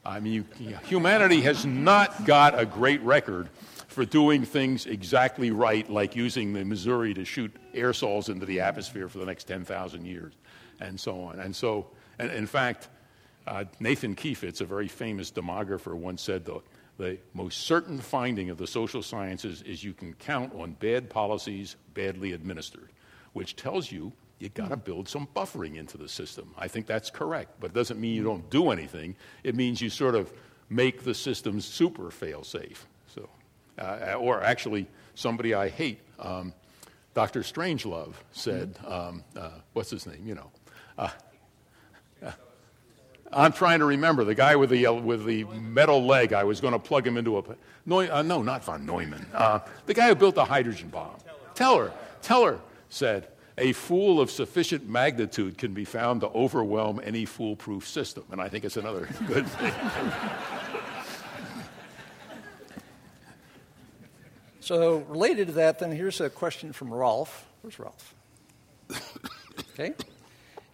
I mean, humanity has not got a great record for doing things exactly right, like using the Missouri to shoot aerosols into the atmosphere for the next 10,000 years, and so on. And so, and in fact, Nathan Kiefitz, a very famous demographer, once said, the most certain finding of the social sciences is you can count on bad policies badly administered, which tells you you got to build some buffering into the system. I think that's correct, but it doesn't mean you don't do anything. It means you sort of make the system super fail-safe. So, or actually, somebody I hate, Dr. Strangelove, said, what's his name? You know, I'm trying to remember the guy with the metal leg. I was going to plug him into a no, not von Neumann. The guy who built the hydrogen bomb. Teller said, a fool of sufficient magnitude can be found to overwhelm any foolproof system. And I think it's another good thing. So related to that, then, here's a question from Rolf. Where's Rolf? Okay.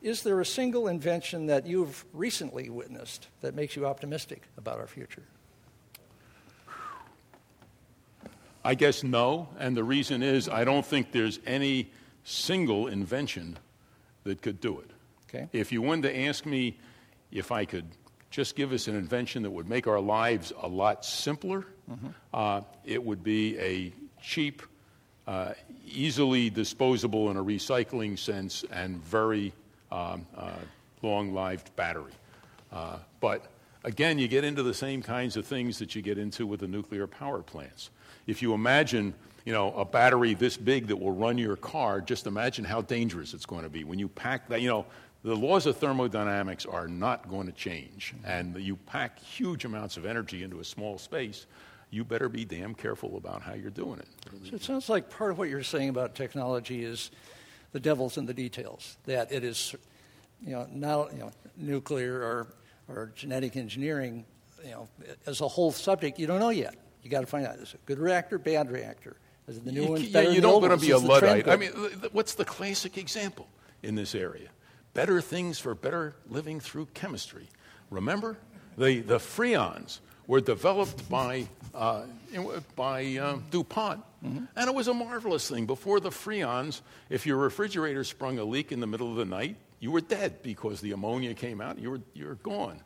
Is there a single invention that you've recently witnessed that makes you optimistic about our future? I guess no. And the reason is, I don't think there's any single invention that could do it. Okay. If you wanted to ask me if I could just give us an invention that would make our lives a lot simpler, it would be a cheap, easily disposable in a recycling sense, and very long-lived battery. But again, you get into the same kinds of things that you get into with the nuclear power plants. If you imagine, you know, a battery this big that will run your car, just imagine how dangerous it's going to be. When you pack that, you know, the laws of thermodynamics are not going to change. And you pack huge amounts of energy into a small space, you better be damn careful about how you're doing it. So it sounds like part of what you're saying about technology is the devil's in the details, that it is, you know, not, you know, nuclear or genetic engineering, you know, as a whole subject, you don't know yet. You got to find out, is it a good reactor, bad reactor? Is it the new one? Yeah, you don't want to be a Luddite. I mean, what's the classic example in this area? Better things for better living through chemistry. Remember, the freons were developed by DuPont, and it was a marvelous thing. Before the freons, if your refrigerator sprung a leak in the middle of the night, you were dead because the ammonia came out. And you were gone.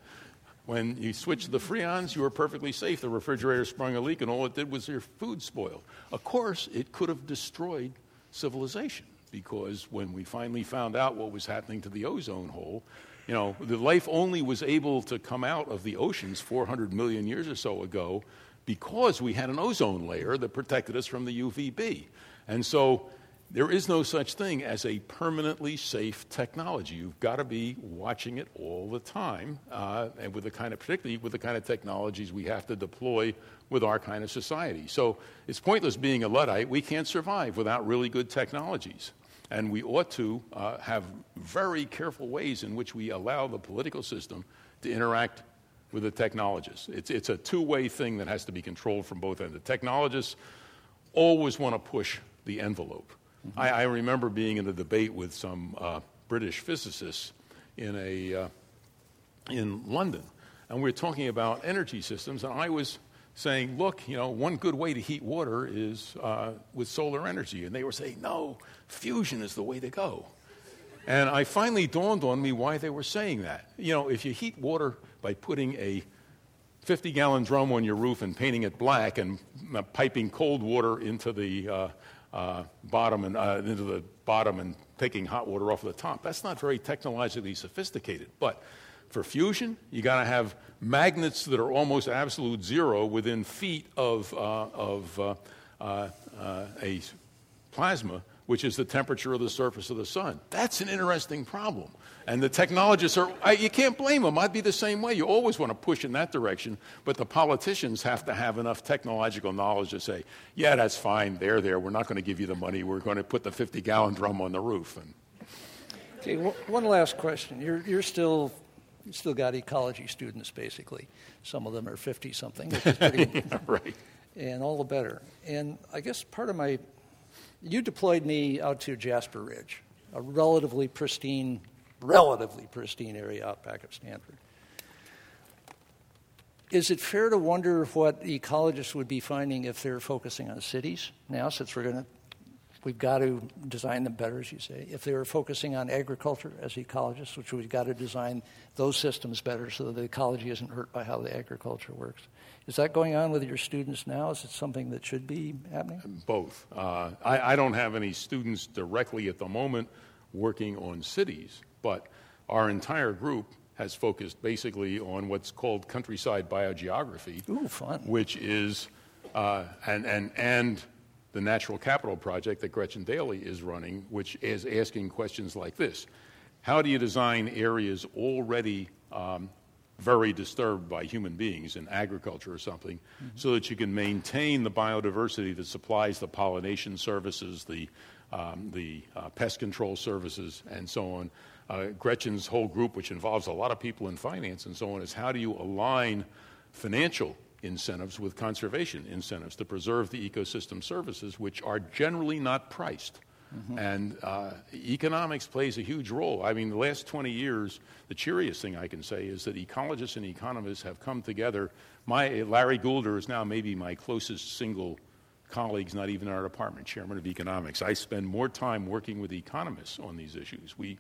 When you switched the freons, you were perfectly safe. The refrigerator sprung a leak, and all it did was your food spoiled. Of course, it could have destroyed civilization, because when we finally found out what was happening to the ozone hole, you know, the life only was able to come out of the oceans 400 million years or so ago because we had an ozone layer that protected us from the UVB. And so There is no such thing as a permanently safe technology. You've got to be watching it all the time, and with the kind of, particularly with the kind of technologies we have to deploy with our kind of society. So it's pointless being a Luddite. We can't survive without really good technologies. And we ought to have very careful ways in which we allow the political system to interact with the technologists. It's a two-way thing that has to be controlled from both ends. The technologists always want to push the envelope. Mm-hmm. I remember being in a debate with some British physicists in London, and we were talking about energy systems, and I was saying, look, you know, one good way to heat water is with solar energy. And they were saying, no, fusion is the way to go. And I finally dawned on me why they were saying that. You know, if you heat water by putting a 50-gallon drum on your roof and painting it black and piping cold water into the bottom and taking hot water off the top, that's not very technologically sophisticated. But for fusion, you got to have magnets that are almost absolute zero within feet of a plasma, which is the temperature of the surface of the sun. That's an interesting problem. And the technologists you can't blame them. I'd be the same way. You always want to push in that direction, but the politicians have to have enough technological knowledge to say, yeah, that's fine, they're there, we're not going to give you the money, we're going to put the 50-gallon drum on the roof. And okay, one last question. You're still... You've still got ecology students, basically. Some of them are 50-something, which is pretty yeah, right. And all the better. And I guess part of my... You deployed me out to Jasper Ridge, a relatively pristine area out back of Stanford. Is it fair to wonder what ecologists would be finding if they're focusing on cities now, since we've got to design them better, as you say. If they were focusing on agriculture as ecologists, which we've got to design those systems better so that the ecology isn't hurt by how the agriculture works. Is that going on with your students now? Is it something that should be happening? Both. I don't have any students directly at the moment working on cities, but our entire group has focused basically on what's called countryside biogeography. Ooh, fun. Which is, and the Natural Capital Project that Gretchen Daly is running, which is asking questions like this. How do you design areas already very disturbed by human beings in agriculture or something, mm-hmm. so that you can maintain the biodiversity that supplies the pollination services, the pest control services, and so on? Gretchen's whole group, which involves a lot of people in finance and so on, is how do you align financial incentives with conservation incentives to preserve the ecosystem services, which are generally not priced. Mm-hmm. And economics plays a huge role. I mean, the last 20 years, the cheeriest thing I can say is that ecologists and economists have come together. Larry Goulder is now maybe my closest single colleague, not even in our department, chairman of economics. I spend more time working with economists on these issues. We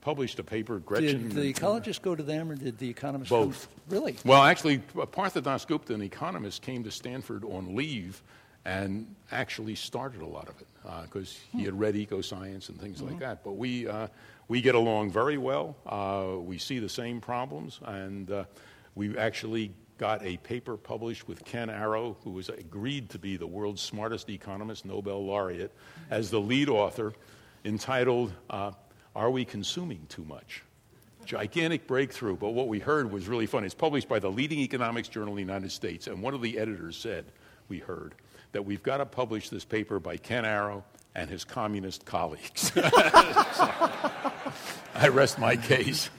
published a paper, Gretchen... Did the ecologists go to them, or did the economists... Both. Really? Well, actually, Partha Dasgupta, an economist, came to Stanford on leave and actually started a lot of it, because he had read eco-science and things mm-hmm. like that. But we get along very well. We see the same problems, and we actually got a paper published with Ken Arrow, who was agreed to be the world's smartest economist, Nobel laureate, mm-hmm. as the lead author, entitled... Are we consuming too much? Gigantic breakthrough, but what we heard was really funny. It's published by the leading economics journal in the United States, and one of the editors said, we heard, that we've got to publish this paper by Ken Arrow and his communist colleagues. So, I rest my case.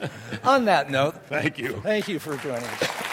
On that note. Thank you. Thank you for joining us.